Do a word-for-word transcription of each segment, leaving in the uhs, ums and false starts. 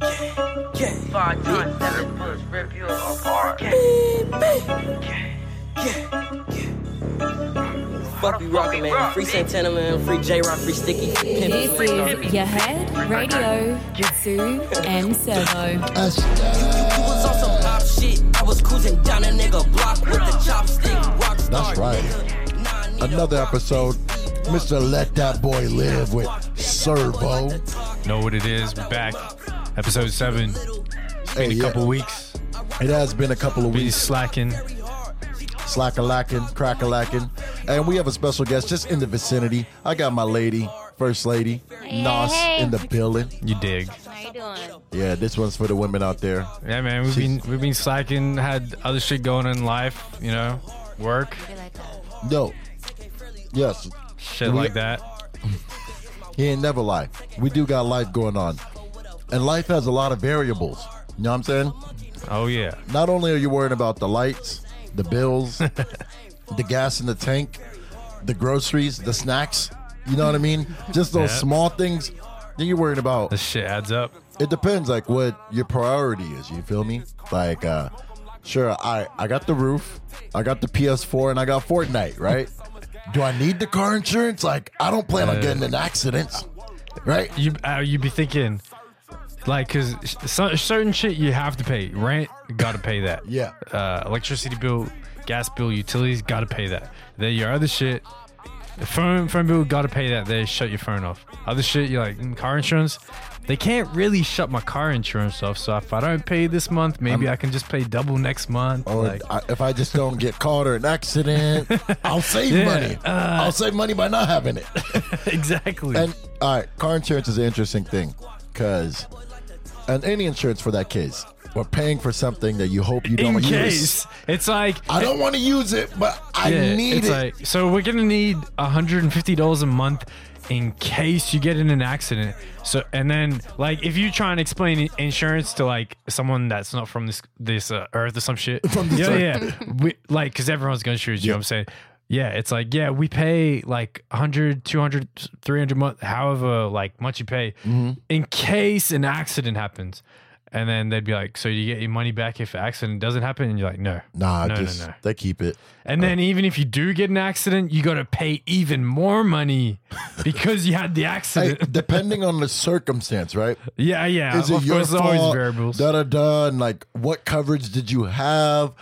Yeah, yeah. Five times seven push, rip you apart. Yeah, yeah, yeah, yeah. Fuck you rockin', man. Free Santana, man. Free J-Rock, free Sticky. This is your head, radio, Sue, and Servo. Us. You, you was on some op shit. I was cruising down a nigga block with the chopstick. Rockstar. That's right. Another episode. Mister Let That Boy Live with Servo. Know what it is. We're back. Episode seven. It's been hey, a yeah. couple weeks. It has been a couple of been weeks. Slacking. Slack-a-lacking, crack-a-lacking. And we have a special guest just in the vicinity. I got my lady, first lady, hey, Nos, hey. in the building. You dig. How you doing? Yeah, this one's for the women out there. Yeah, man. We've She's, been we've been slacking, had other shit going on in life, you know, work. Like no. Yes. Shit we, like that. He ain't never lie. We do got life going on. And life has a lot of variables. You know what I'm saying? Oh, yeah. Not only are you worrying about the lights, the bills, the gas in the tank, the groceries, the snacks. You know what I mean? Just those yeah. small things. Then you're worrying about. This shit adds up. It depends, like, what your priority is. You feel me? Like, uh, sure, I, I got the roof. I got the P S four, and I got Fortnite, right? Do I need the car insurance? Like, I don't plan uh, on getting in accidents, right? You uh, you'd be thinking, like, because so, certain shit you have to pay. Rent, got to pay that. Yeah. Uh, electricity bill, gas bill, utilities, got to pay that. Then your other shit, phone phone bill, got to pay that. They shut your phone off. Other shit, you're like, mm, car insurance. They can't really shut my car insurance off, so if I don't pay this month, maybe I'm, I can just pay double next month. Or like, I, if I just don't get caught or an accident, I'll save yeah, money. Uh, I'll save money by not having it. Exactly. And all right, car insurance is an interesting thing because, and any insurance for that case, we're paying for something that you hope you don't in use. Case, it's like I don't want to use it, but I yeah, need it's it. Like, so we're gonna need one hundred fifty dollars a month. In case you get in an accident. So, and then like, if you try and explain insurance to like someone that's not from this, this uh, earth or some shit. From this yeah, earth. yeah. We, like, cause everyone's going to shoot you. Yeah. Know what I'm saying? Yeah. It's like, yeah, we pay like one hundred, two hundred, three hundred month, however like much you pay mm-hmm. in case an accident happens. And then they'd be like, so you get your money back if an accident doesn't happen? And you're like, no. Nah, no, just, no, no. They keep it. And uh, then even if you do get an accident, you got to pay even more money because you had the accident. Hey, depending on the circumstance, right? Yeah, yeah. Is it your fault? Always variables. Da-da-da. And like, what coverage did you have?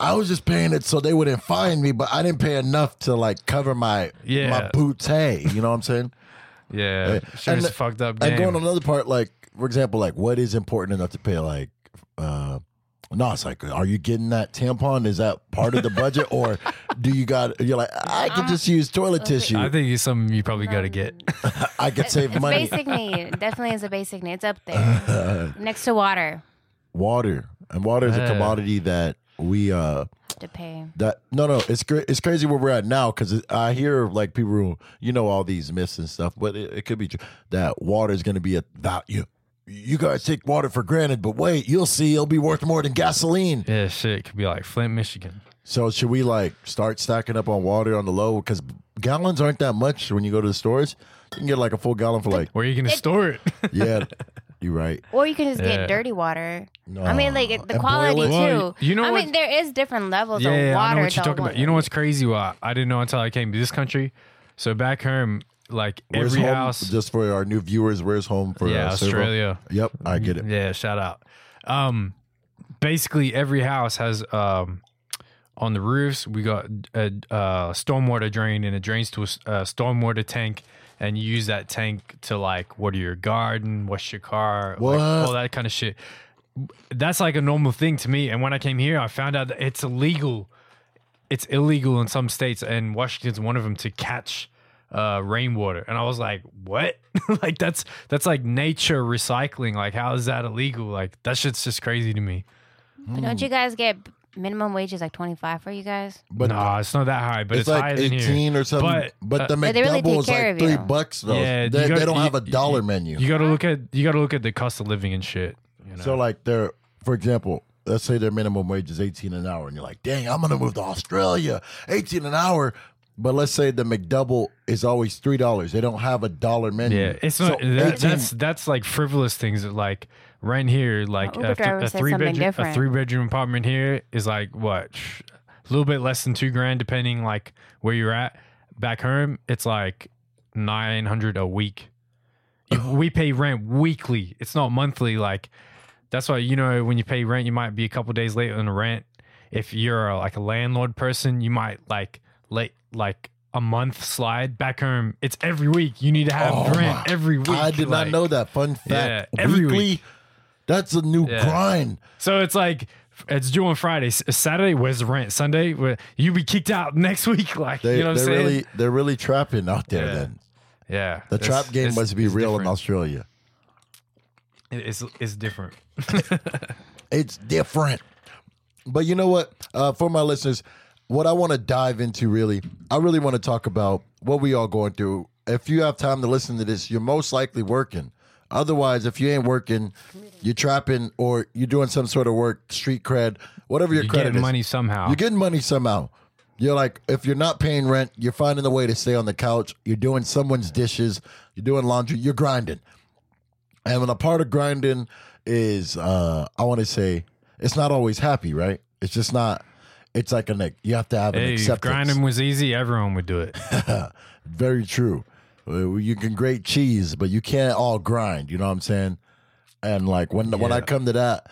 I was just paying it so they wouldn't fine me, but I didn't pay enough to like cover my, yeah. my booty. You know what I'm saying? Yeah. yeah. Sure, it's a fucked up game. And going on another part, like, for example, like what is important enough to pay? Like, uh, no, it's like, are you getting that tampon? Is that part of the budget, or do you got? You're like, I could uh, just use toilet okay. tissue. I think it's something you probably um, got to get. I could it's, save it's money. Basic need definitely is a basic need. It's up there uh, next to water. Water and water is uh, a commodity that we uh to pay. That no, no, it's cra- it's crazy where we're at now because I hear like people, who, you know, all these myths and stuff, but it, it could be true that water is going to be a value. You guys take water for granted, but wait, you'll see it'll be worth more than gasoline. Yeah, shit. It could be like Flint, Michigan. So should we like start stacking up on water on the low? Because gallons aren't that much when you go to the stores. You can get like a full gallon for like... Where are you going to store it? Yeah, you're right. Or you can just yeah. get dirty water. No. I mean, like the and quality too. Well, you know I mean, there is different levels yeah, of yeah, water. I know what you're talking about. You know what's crazy? Well, I didn't know until I came to this country. So back home... Like where's every home? House, just for our new viewers, where's home for yeah, uh, Australia? Servo? Yep, I get it. Yeah, shout out. Um, basically, every house has um, on the roofs. We got a, a stormwater drain, and it drains to a, a stormwater tank, and you use that tank to like water your garden, wash your car, like, all that kind of shit. That's like a normal thing to me. And when I came here, I found out that it's illegal. It's illegal in some states, and Washington's one of them to catch. Uh, rainwater. And I was like, what? Like that's that's like nature recycling. Like how is that illegal? Like that shit's just crazy to me. But mm. don't you guys get minimum wages like twenty-five for you guys? But no, nah, it's not that high, but it's, it's like higher than eighteen here. Or something. But, but uh, the McDouble really is like three you. bucks though. Yeah, they, gotta, they don't you, have a dollar you, menu. You gotta look at you gotta look at the cost of living and shit. You know? So like they're for example, let's say their minimum wage is eighteen an hour and you're like, dang, I'm gonna move to Australia. eighteen an hour. But let's say the McDouble is always three dollars. They don't have a dollar menu. Yeah, it's so not that, that's that's like frivolous things that like right here, like a, th- a three bedroom different. a three bedroom apartment here is like what a little bit less than two grand depending like where you're at. Back home, it's like nine hundred a week. We pay rent weekly. It's not monthly. Like that's why you know when you pay rent, you might be a couple days late on the rent. If you're like a landlord person, you might like late. Like a month slide. Back home, it's every week. You need to have oh rent every week. I did like, not know that. Fun fact. Yeah, every Weekly, week. That's a new yeah. grind. So it's like, it's due on Friday. Saturday, where's the rent? Sunday, where you be kicked out next week. Like, they, you know what I'm saying? Really, they're really trapping out there yeah. then. Yeah. The it's, trap game it's, must be real different. in Australia. It's, it's different. It's different. But you know what? Uh, for my listeners, what I want to dive into really, I really want to talk about what we all going through. If you have time to listen to this, you're most likely working. Otherwise, if you ain't working, you're trapping or you're doing some sort of work, street cred, whatever your you're credit is. You're getting money somehow. You're getting money somehow. You're like, if you're not paying rent, you're finding a way to stay on the couch. You're doing someone's dishes. You're doing laundry. You're grinding. And when a part of grinding is, uh, I want to say, it's not always happy, right? It's just not. It's like an you have to have an hey, acceptance. If grinding was easy, everyone would do it. Very true. You can grate cheese, but you can't all grind. You know what I'm saying? And like when yeah. when I come to that,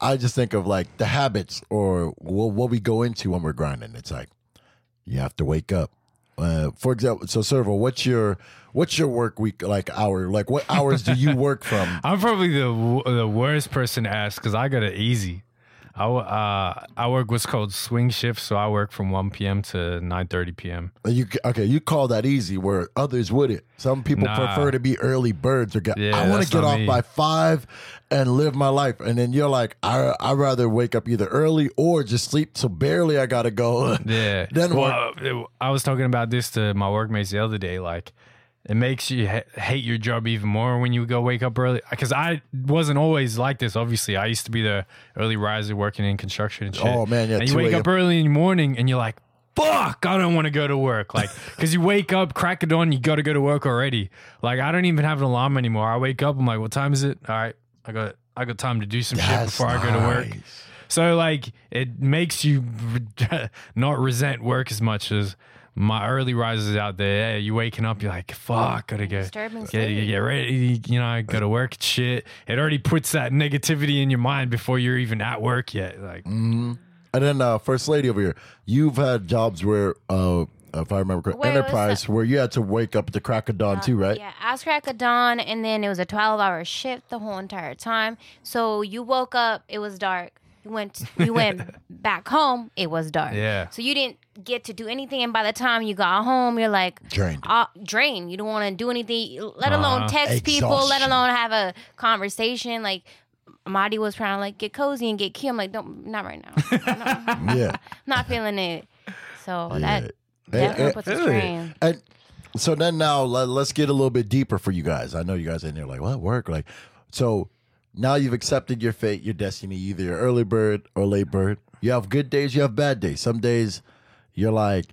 I just think of like the habits or what we go into when we're grinding. It's like you have to wake up. Uh, for example, so Servo, what's your what's your work week like hour? Like what hours do you work from? I'm probably the the worst person to ask because I got it easy. I, uh, I work what's called swing shifts, so I work from one p.m. to nine thirty p.m. You, okay, you call that easy where others wouldn't. Some people nah. prefer to be early birds. Or get, yeah, I want to get off me. by five and live my life. And then you're like, I, I'd rather wake up either early or just sleep, so barely I got to go. Yeah. Then well, work. I was talking about this to my workmates the other day. Like, it makes you ha- hate your job even more when you go wake up early. Because I wasn't always like this, obviously. I used to be the early riser working in construction and shit. Oh, man. Yeah, and you wake up early in the morning and you're like, fuck, I don't want to go to work. Like, because you wake up, crack of dawn, you got to go to work already. Like, I don't even have an alarm anymore. I wake up, I'm like, what time is it? All right, I got I got time to do some That's shit before nice. I go to work. So, like, it makes you not resent work as much as... My early risers out there, yeah, you waking up, you're like, fuck, gotta go, get, get ready, you know, go to work and shit. It already puts that negativity in your mind before you're even at work yet. Like, mm-hmm. And then uh, First Lady over here, you've had jobs where, uh, if I remember correctly, Enterprise, where you had to wake up at the crack of dawn uh, too, right? Yeah, I was crack of dawn, and then it was a twelve-hour shift the whole entire time. So you woke up, it was dark. You went, you went back home, it was dark. Yeah. So you didn't get to do anything. And by the time you got home, you're like... Drained. Uh, drained. You don't want to do anything, let alone uh, text exhaustion. people, let alone have a conversation. Like, Marty was trying to, like, get cozy and get cute. I'm like, don't, not right now. No, yeah. Not feeling it. So yeah. that definitely and, puts a strain. And so then now, let, let's get a little bit deeper for you guys. I know you guys in there like, what work? Like, so... Now you've accepted your fate, your destiny, either you're early bird or late bird. You have good days, you have bad days. Some days you're like,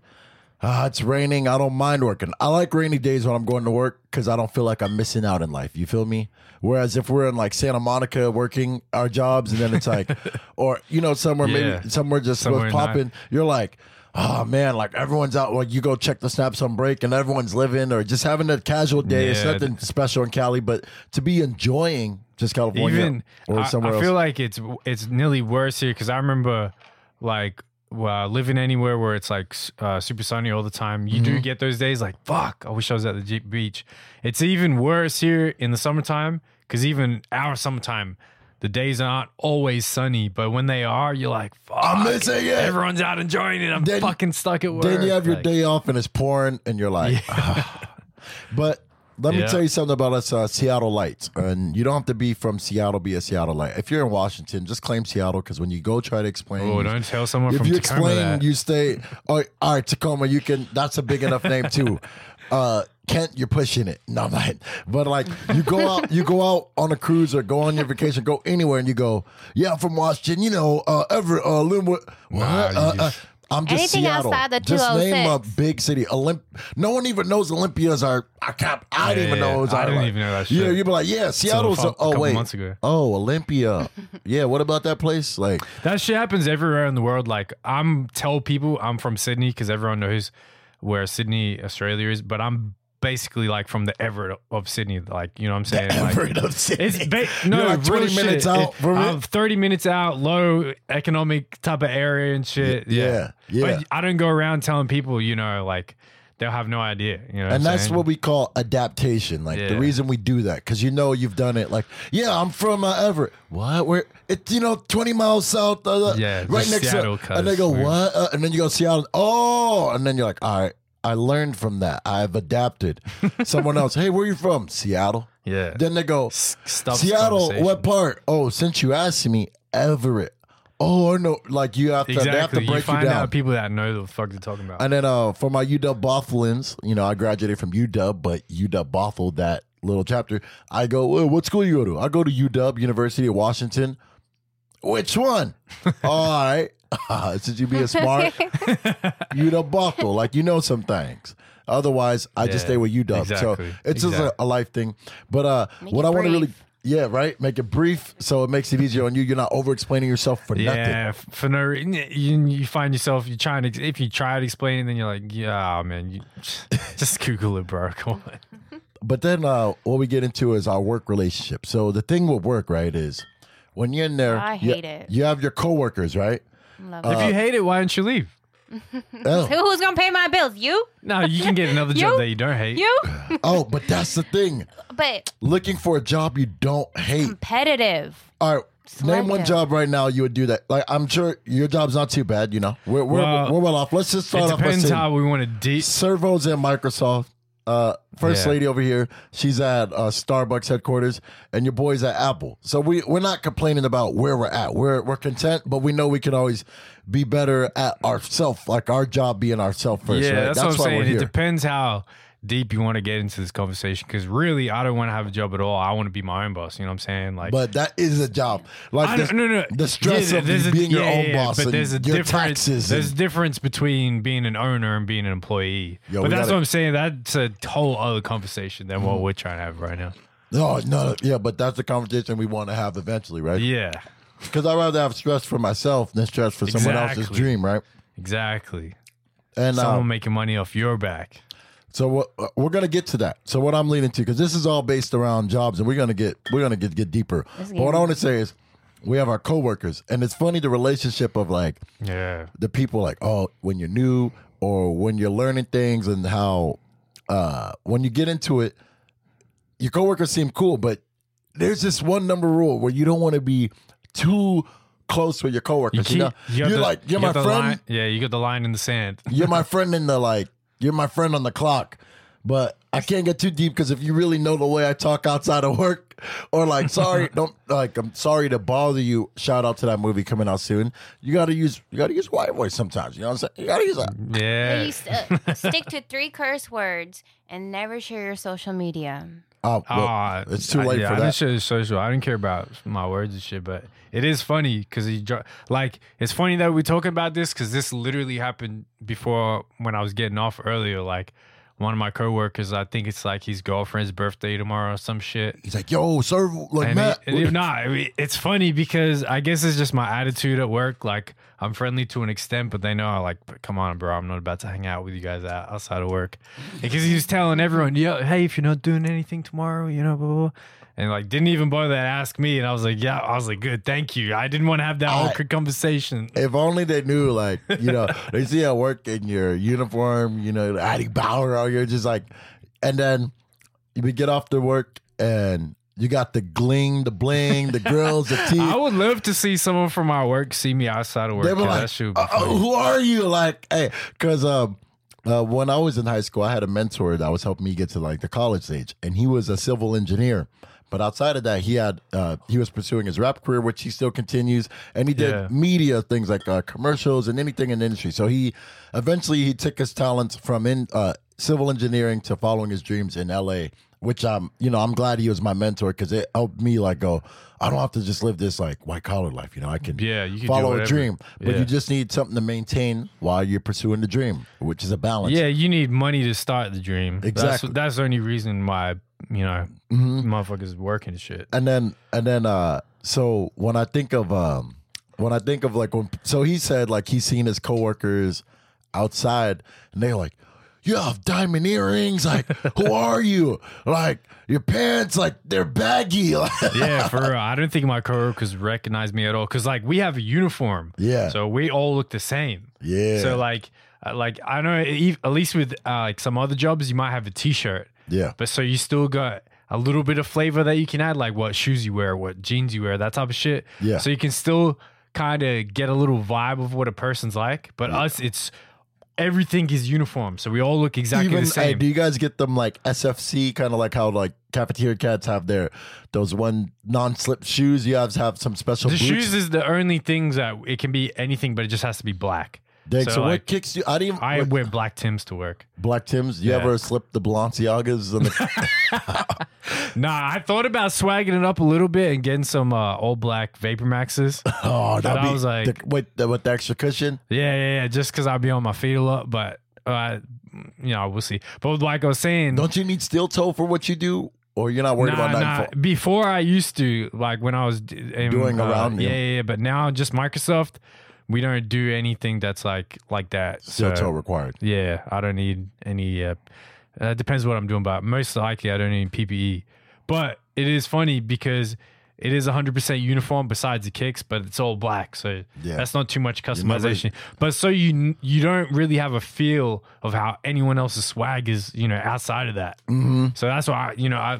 ah, it's raining. I don't mind working. I like rainy days when I'm going to work because I don't feel like I'm missing out in life. You feel me? Whereas if we're in like Santa Monica working our jobs and then it's like, or, you know, somewhere yeah. maybe somewhere just somewhere popping, you're like, oh, man, like everyone's out. Like you go check the snaps on break and everyone's living or just having a casual day. Yeah. It's nothing special in Cali, but to be enjoying just California Even, or somewhere I, I feel else. like it's it's nearly worse here because I remember like uh, living anywhere where it's like uh, super sunny all the time. You mm-hmm. do get those days like, fuck, I wish I was at the beach. It's even worse here in the summertime because even our summertime, the days aren't always sunny, but when they are, you're like, fuck, I'm missing it. Everyone's out enjoying it. I'm then, fucking stuck at work. Then you have your like, day off and it's pouring and you're like, yeah. oh. But let yeah. me tell you something about us uh, Seattle lights. And you don't have to be from Seattle, be a Seattle light. If you're in Washington, just claim Seattle because when you go try to explain. Oh, don't tell someone from Tacoma explain, that. If you explain, you stay. Oh, all right, Tacoma, you can. That's a big enough name too. Uh, Kent, you're pushing it. No, I'm not. But like you go out, you go out on a cruise or go on your vacation, go anywhere, and you go, yeah, I'm from Washington, you know, uh, Everett, uh, Lynnwood. Nah, uh, uh, I'm just Anything Seattle. outside the two oh six. Just name a big city. Olymp- no one even knows Olympia's are. I, can't, I yeah, didn't yeah, even know. It was I didn't like, even know that shit. Yeah, you'd be like, yeah, Seattle's. So a, oh, wait. Months ago. Oh, Olympia. Yeah, what about that place? Like that shit happens everywhere in the world. Like I'm tell people I'm from Sydney because everyone knows where Sydney, Australia is, but I'm basically like from the Everett of Sydney. Like, you know what I'm saying? The Everett like, of Sydney. It's ba- no, like twenty minutes shit. out from it. thirty minutes out, low economic type of area and shit. Yeah. yeah. Yeah. But I don't go around telling people, you know, like they'll have no idea. You know what and I'm that's saying? what we call adaptation. Like yeah. the reason we do that, because you know you've done it. Like, yeah, I'm from uh, Everett. What? Where? It's, you know, twenty miles south. Uh, yeah. Right next Seattle, to And they go, what? Uh, and then you go, Seattle. Oh. And then you're like, all right. I learned from that. I've adapted. Someone else, hey, where you from? Seattle. Yeah. Then they go, Stuff Seattle, what part? Oh, since you asked me, Everett. Oh, I know. Like, you have to, exactly. they have to break you, find you down. Out people that know the fuck they're talking about. And then uh, for my U W Bothelins, you know, I graduated from U W, but U W Bothell, that little chapter, I go, well, what school you go to? I go to U W, University of Washington. Which one? All right. Uh, since you be a smart, you the buckle, like you know some things. Otherwise, I yeah, just stay with you, dub. Exactly, so it's exactly. just a, a life thing. But uh, what I want to really, yeah, right, make it brief so it makes it easier on you. You're not over explaining yourself for yeah, nothing. Yeah, for no reason. You, you find yourself, you trying to, if you try to explain it, then you're like, yeah, man, you just Google it, bro. Come on. But then uh, what we get into is our work relationship. So the thing with work, right, is when you're in there, I hate you, it. You have your coworkers, right? Uh, if you hate it, why don't you leave? Oh. Who's going to pay my bills? You? No, you can get another job that you don't hate. You? Oh, but that's the thing. But looking for a job you don't hate. Competitive. All right. Selective. Name one job right now you would do that. Like, I'm sure your job's not too bad, you know. We're we're well, we're well off. Let's just start off. It depends off how we want to deep. Servos at Microsoft. Uh, first yeah. lady over here, she's at uh, Starbucks headquarters, and your boy's at Apple. So we, we're not complaining about where we're at. We're we're content, but we know we can always be better at ourselves, like our job being ourselves first. Yeah, right? that's, that's what I'm saying. It depends how deep you want to get into this conversation, because really, I don't want to have a job at all. I want to be my own boss. You know what I'm saying? Like, but that is a job. Like, the, no, no, the stress yeah, of a, being yeah, your own yeah, boss, but there's a your difference. Taxes there's a difference between being an owner and being an employee. Yo, but that's gotta, what I'm saying. That's a whole other conversation than mm-hmm. what we're trying to have right now. No, no, yeah, but that's the conversation we want to have eventually, right? Yeah, because I'd rather have stress for myself than stress for exactly. someone else's dream, right? Exactly. And someone uh, making money off your back. So we're, we're gonna get to that. So what I'm leading to, because this is all based around jobs, and we're gonna get we're gonna get get deeper. But what I want to say is, we have our coworkers, and it's funny the relationship of like, yeah, the people like, oh, when you're new or when you're learning things, and how uh, when you get into it, your coworkers seem cool, but there's this one number rule where you don't want to be too close with your coworkers. You keep, you know? you you're the, like you're you my friend. Line, yeah, you got the line in the sand. You're my friend in the like. You're my friend on the clock, but I can't get too deep because if you really know the way I talk outside of work, or like, sorry, don't like, I'm sorry to bother you. Shout out to that movie coming out soon. You gotta use, you gotta use white voice sometimes. You know what I'm saying? You gotta use that. Yeah. Please, uh, stick to three curse words and never share your social media. Oh, well, uh, it's too late I, yeah, for that. I didn't share social. I didn't care about my words and shit, but it is funny because he like it's funny that we're talking about this because this literally happened before when I was getting off earlier. Like one of my coworkers, I think it's like his girlfriend's birthday tomorrow or some shit. He's like, "Yo, serve like and Matt." He, and if not, I mean, it's funny because I guess it's just my attitude at work. Like I'm friendly to an extent, but they know I like, come on, bro, I'm not about to hang out with you guys outside of work. Because he was telling everyone, yo, hey, if you're not doing anything tomorrow, you know, blah, blah, blah. And like, didn't even bother to ask me. And I was like, yeah, I was like, good, thank you. I didn't want to have that I, whole conversation. If only they knew, like, you know, they see I work in your uniform, you know, Eddie Bauer, or you're just like, and then you get off to work and you got the gling, the bling, the grills, the teeth. I would love to see someone from my work see me outside of work. They were like, uh, who are you? Like, hey, because um, uh, when I was in high school, I had a mentor that was helping me get to like the college stage, and he was a civil engineer. But outside of that, he had uh, he was pursuing his rap career, which he still continues, and he did yeah. media things like uh, commercials and anything in the industry. So he eventually he took his talents from in uh, civil engineering to following his dreams in L A which I'm, you know, I'm glad he was my mentor because it helped me like go, I don't have to just live this like white collar life. You know, I can yeah, you can follow a dream, but yeah. you just need something to maintain while you're pursuing the dream, which is a balance. Yeah. You need money to start the dream. Exactly. That's, that's the only reason why, you know, mm-hmm. motherfuckers working and shit. And then, and then, uh, so when I think of, um, when I think of like, when, so he said like, he's seen his coworkers outside and they're like, you have diamond earrings. Like, who are you? Like, your pants, like, they're baggy. Yeah, for real. I don't think my coworkers recognize me at all because, like, we have a uniform. Yeah. So we all look the same. Yeah. So, like, like I know at least with uh, like some other jobs, you might have a T-shirt. Yeah. But so you still got a little bit of flavor that you can add, like what shoes you wear, what jeans you wear, that type of shit. Yeah. So you can still kind of get a little vibe of what a person's like. But yeah. us, it's... everything is uniform, so we all look exactly Even, the same. Hey, do you guys get them like S F C, kind of like how like cafeteria cats have their those one non-slip shoes? You guys have some special. The boots. Shoes is the only things that it can be anything, but it just has to be black. Dang, so so like, what kicks you? I didn't. I what, wear black Tims to work. Black Tims. You yeah. ever slip the Balenciagas? On the- Nah, I thought about swagging it up a little bit and getting some uh, all black Vapor Maxes. Oh, that I was like, the, with, the, with the extra cushion. Yeah, yeah, yeah. Just because I'll be on my feet a lot, but uh, you know, we'll see. But like I was saying, don't you need steel toe for what you do? Or you're not worried nah, about that? Nah. Before I used to, like when I was um, doing uh, around. Yeah, yeah, yeah. But now just Microsoft. We don't do anything that's like like that. Steel so, toe required. Yeah, I don't need any. Uh, uh, depends what I'm doing, but most likely I don't need P P E. But it is funny because it is one hundred percent uniform besides the kicks, but it's all black, so yeah. that's not too much customization. Really- but so you you don't really have a feel of how anyone else's swag is, you know, outside of that. Mm-hmm. So that's why I, you know I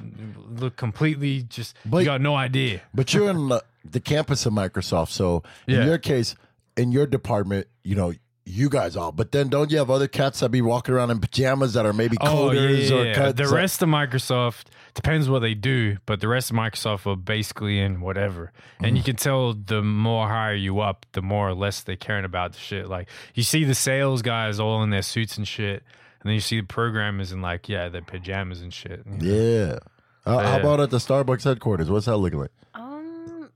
look completely just but, you got no idea. But you're in the, the campus of Microsoft, so yeah. in your case. In your department, you know, you guys all, but then don't you have other cats that be walking around in pajamas that are maybe oh, coders yeah, yeah, or cuts? The rest of Microsoft, depends what they do, but the rest of Microsoft are basically in whatever. And mm. you can tell the more higher you up, the more or less they're caring about the shit. Like, you see the sales guys all in their suits and shit, and then you see the programmers in, like, yeah, their pajamas and shit. You know? Yeah. Uh, how about at the Starbucks headquarters? What's that looking like? Um,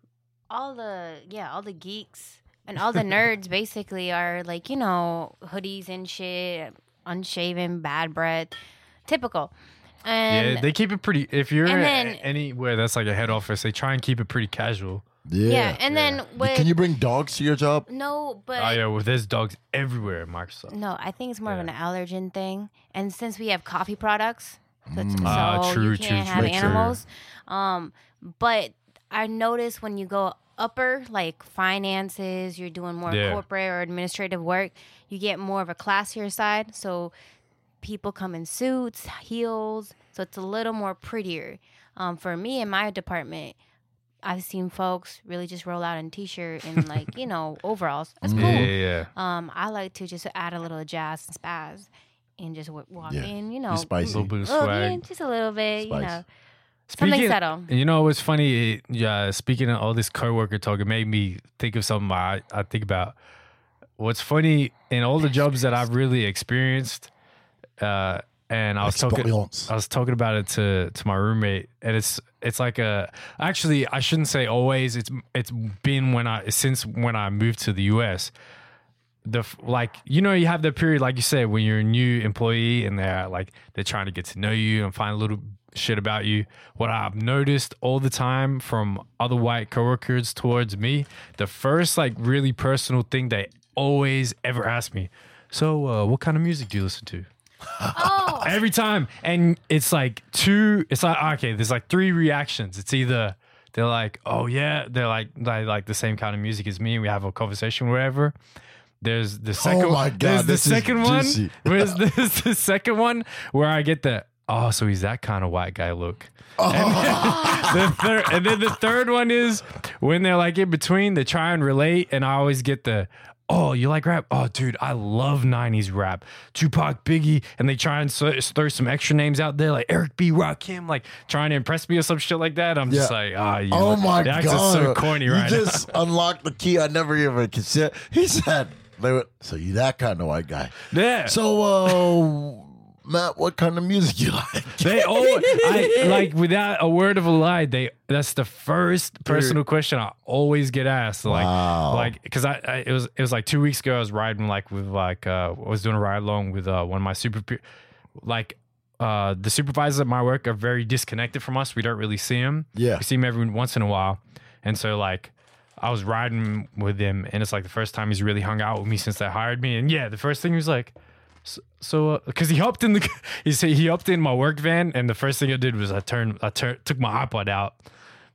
all the, yeah, all the geeks. And all the nerds basically are like, you know, hoodies and shit, unshaven, bad breath, typical. And yeah, they keep it pretty, if you're then, anywhere that's like a head office, they try and keep it pretty casual. Yeah. yeah and yeah. then with, Can you bring dogs to your job? No, but. Oh, yeah, well, there's dogs everywhere at Microsoft. No, I think it's more yeah. of an allergen thing. And since we have coffee products, so, mm. so uh, true, you can't true, have true, animals. True. Um, but I noticed when you go upper, like finances, you're doing more yeah. corporate or administrative work, you get more of a classier side. So people come in suits, heels. So it's a little more prettier. Um, for me in my department, I've seen folks really just roll out in T-shirt and like, you know, overalls. That's cool. Yeah, yeah, yeah. Um, I like to just add a little jazz and spaz and just walk yeah. in, you know. Spicy. A little bit of swag. Oh, yeah, just a little bit, spice. You know. Speaking, something subtle. You know, it was funny. It, yeah, speaking of all this coworker talk, it made me think of something I, I think about. What's funny in all the jobs that I've really experienced, uh, and I was talking, I was talking about it to, to my roommate, and it's it's like a. Actually, I shouldn't say always. It's it's been when I since when I moved to the U S. The like you know you have that period like you said when you're a new employee and they're like they're trying to get to know you and find a little shit about you. What I've noticed all the time from other white coworkers towards me, the first like really personal thing they always ever ask me, so uh, what kind of music do you listen to? Oh. Every time, and it's like two. It's like okay, there's like three reactions. It's either they're like oh yeah, they're like they like the same kind of music as me. We have a conversation wherever. There's the second. Oh my God, there's the second one. Where's this the second one where I get the oh, so he's that kind of white guy look. Oh. And, then the third, and then the third one is when they're like in between, they try and relate, and I always get the oh, you like rap? Oh, dude, I love nineties rap. Tupac, Biggie, and they try and throw some extra names out there like Eric B, Rakim, like trying to impress me or some shit like that. I'm yeah. just like, oh, you oh my God, that's so corny you right now. You just unlocked the key I never even considered. He said. They were, so you that kind of white guy. Yeah. So uh, Matt, what kind of music you like? They always, I, like, without a word of a lie, they that's the first personal Dude. question I always get asked. Like, wow. like, because I, I it was it was like two weeks ago. I was riding like with like uh, I was doing a ride along with uh, one of my super like uh, the supervisors at my work are very disconnected from us. We don't really see them. Yeah, we see them every once in a while, and so like. I was riding with him, and it's like the first time he's really hung out with me since they hired me. And yeah, the first thing he was like, so because so, uh, he hopped in the he said he hopped in my work van, and the first thing I did was I turned I tur- took my iPod out,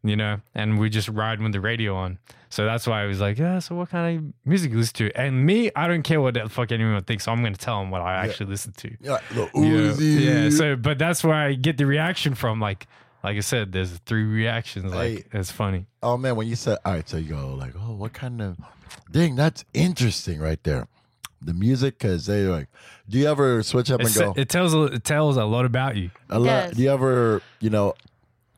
you know, and we just ride with the radio on. So that's why I was like, yeah. So what kind of music you listen to? And me, I don't care what the fuck anyone thinks. So I'm gonna tell them what I actually yeah. listen to. Yeah, the Uzi. You know? Yeah. So, but that's where I get the reaction from, like. Like I said, there's three reactions. Like, hey, it's funny. Oh, man, when you said, all right, so you go like, oh, what kind of thing? That's interesting right there. The music, because they're like, do you ever switch up it's, and go? It tells, it tells a lot about you. A lot. Do you ever, you know,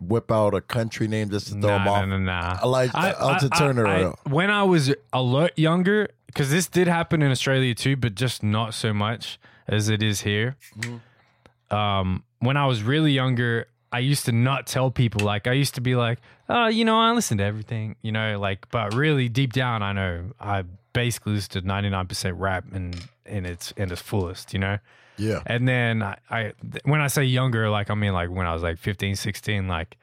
whip out a country name just to throw nah, them off? No, no, no. Elijah Elton Turner. I, I, when I was a lot younger, because this did happen in Australia too, but just not so much as it is here. Mm-hmm. Um, when I was really younger, I used to not tell people. Like, I used to be like, oh, you know, I listen to everything, you know, like, but really deep down, I know I basically listen to ninety-nine percent rap and, and it's in its fullest, you know? Yeah. And then I, I, when I say younger, like, I mean, like when I was like fifteen, sixteen, like,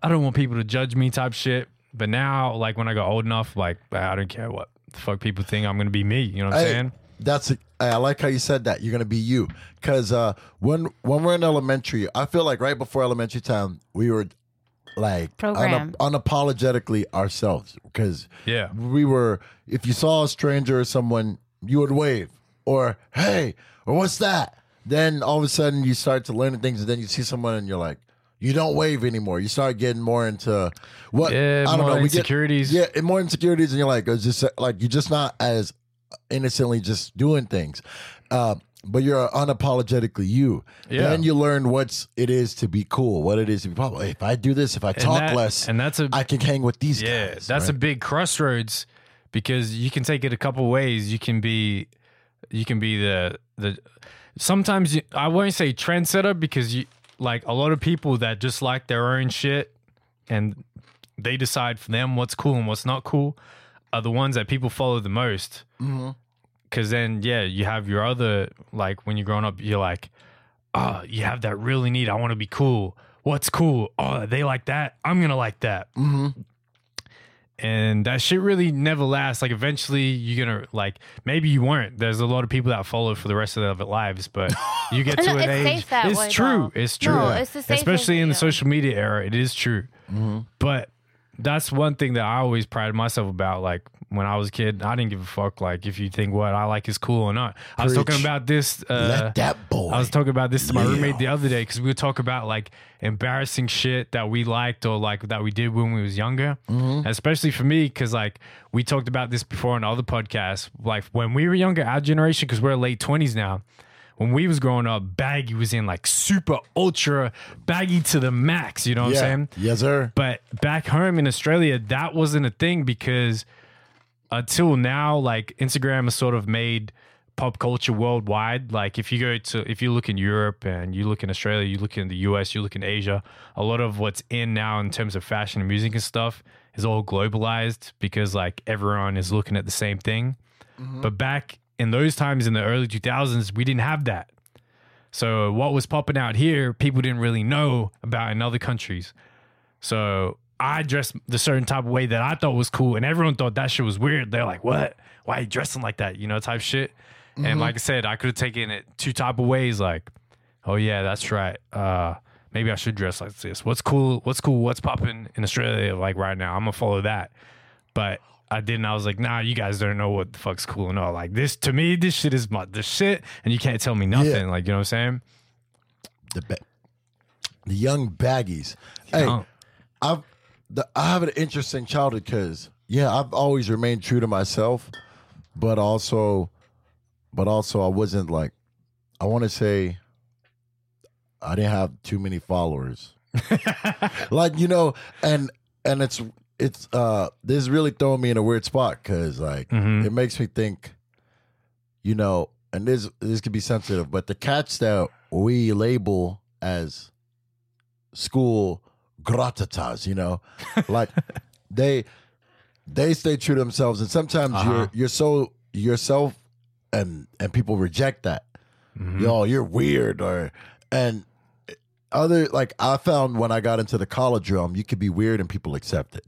I don't want people to judge me type shit. But now, like, when I got old enough, like, I don't care what the fuck people think, I'm going to be me. You know what I'm I, saying? That's a, I like how you said that. You're gonna be you, because uh, when when we're in elementary, I feel like right before elementary time, we were like un- unapologetically ourselves. Because yeah, we were. If you saw a stranger or someone, you would wave or hey or what's that? Then all of a sudden you start to learn things, and then you see someone and you're like, you don't wave anymore. You start getting more into what yeah, I don't know. Insecurities. We get, yeah, more insecurities, and you're like, it's just like you're just not as innocently just doing things uh, but you're unapologetically you. Yeah. Then you learn what it is to be cool, what it is to be popular. Hey, if I do this, if I and talk that, less and that's a, I can hang with these yeah, guys. That's right? A big crossroads, because you can take it a couple ways. You can be you can be the the sometimes you, I won't say trendsetter, because you like a lot of people that just like their own shit and they decide for them what's cool and what's not cool are the ones that people follow the most. Mm-hmm. Cause then, yeah, you have your other, like when you're growing up, you're like, oh, you have that really need. I want to be cool. What's cool? Oh, they like that. I'm going to like that. Mm-hmm. And that shit really never lasts. Like eventually you're going to like, maybe you weren't, there's a lot of people that follow for the rest of their lives, but you get to no, an age. It's true. Though. It's true. No, it's the safe Especially in the social media era. It is true. Mm-hmm. But that's one thing that I always prided myself about. Like when I was a kid, I didn't give a fuck. Like if you think what I like is cool or not. Preach. I was talking about this. Uh, Let that boy. I was talking about this to my yeah. roommate the other day, because we would talk about like embarrassing shit that we liked or like that we did when we was younger. Mm-hmm. Especially for me, because like we talked about this before on other podcasts. Like when we were younger, our generation, because we're late twenties now. When we was growing up, baggy was in like super ultra baggy to the max. You know what yeah. I'm saying? Yes, sir. But back home in Australia, that wasn't a thing, because until now, like Instagram has sort of made pop culture worldwide. Like if you go to, if you look in Europe and you look in Australia, you look in the U S, you look in Asia, a lot of what's in now in terms of fashion and music and stuff is all globalized, because like everyone is looking at the same thing. Mm-hmm. But back in those times, in the early two thousands, we didn't have that. So what was popping out here, people didn't really know about in other countries. So I dressed the certain type of way that I thought was cool, and everyone thought that shit was weird. They're like, what? Why are you dressing like that? You know, type shit. Mm-hmm. And like I said, I could have taken it two type of ways. Like, oh yeah, that's right. Uh, maybe I should dress like this. What's cool? What's cool? What's popping in Australia like right now? I'm going to follow that. But I didn't. I was like, nah, you guys don't know what the fuck's cool and all. Like this, to me, this shit is my, this shit, and you can't tell me nothing. Yeah. Like, you know what I'm saying? The ba- the young baggies. You hey, know. I've, the, I have an interesting childhood, because, yeah, I've always remained true to myself, but also, but also I wasn't like, I want to say I didn't have too many followers. Like, you know, and, and it's, It's uh, this is really throwing me in a weird spot, because like mm-hmm. it makes me think, you know, and this this could be sensitive, but the cats that we label as school gratatas, you know, like they they stay true to themselves, and sometimes uh-huh. you're you're so yourself, and and people reject that. Mm-hmm. Yo, you're weird, or and other like I found when I got into the college realm, you could be weird and people accept it.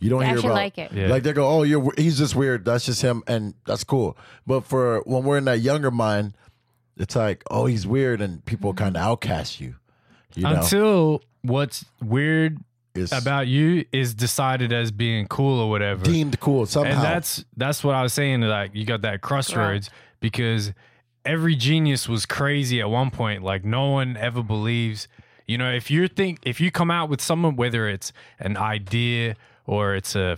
You don't they hear about like it. Yeah. Like they go, oh, you're he's just weird. That's just him, and that's cool. But for when we're in that younger mind, it's like, oh, he's weird, and people kind of outcast you. You know? Until what's weird is, about you is decided as being cool or whatever, deemed cool somehow. And that's that's what I was saying. Like you got that crossroads wow. because every genius was crazy at one point. Like no one ever believes. You know, if you think if you come out with someone, whether it's an idea or it's a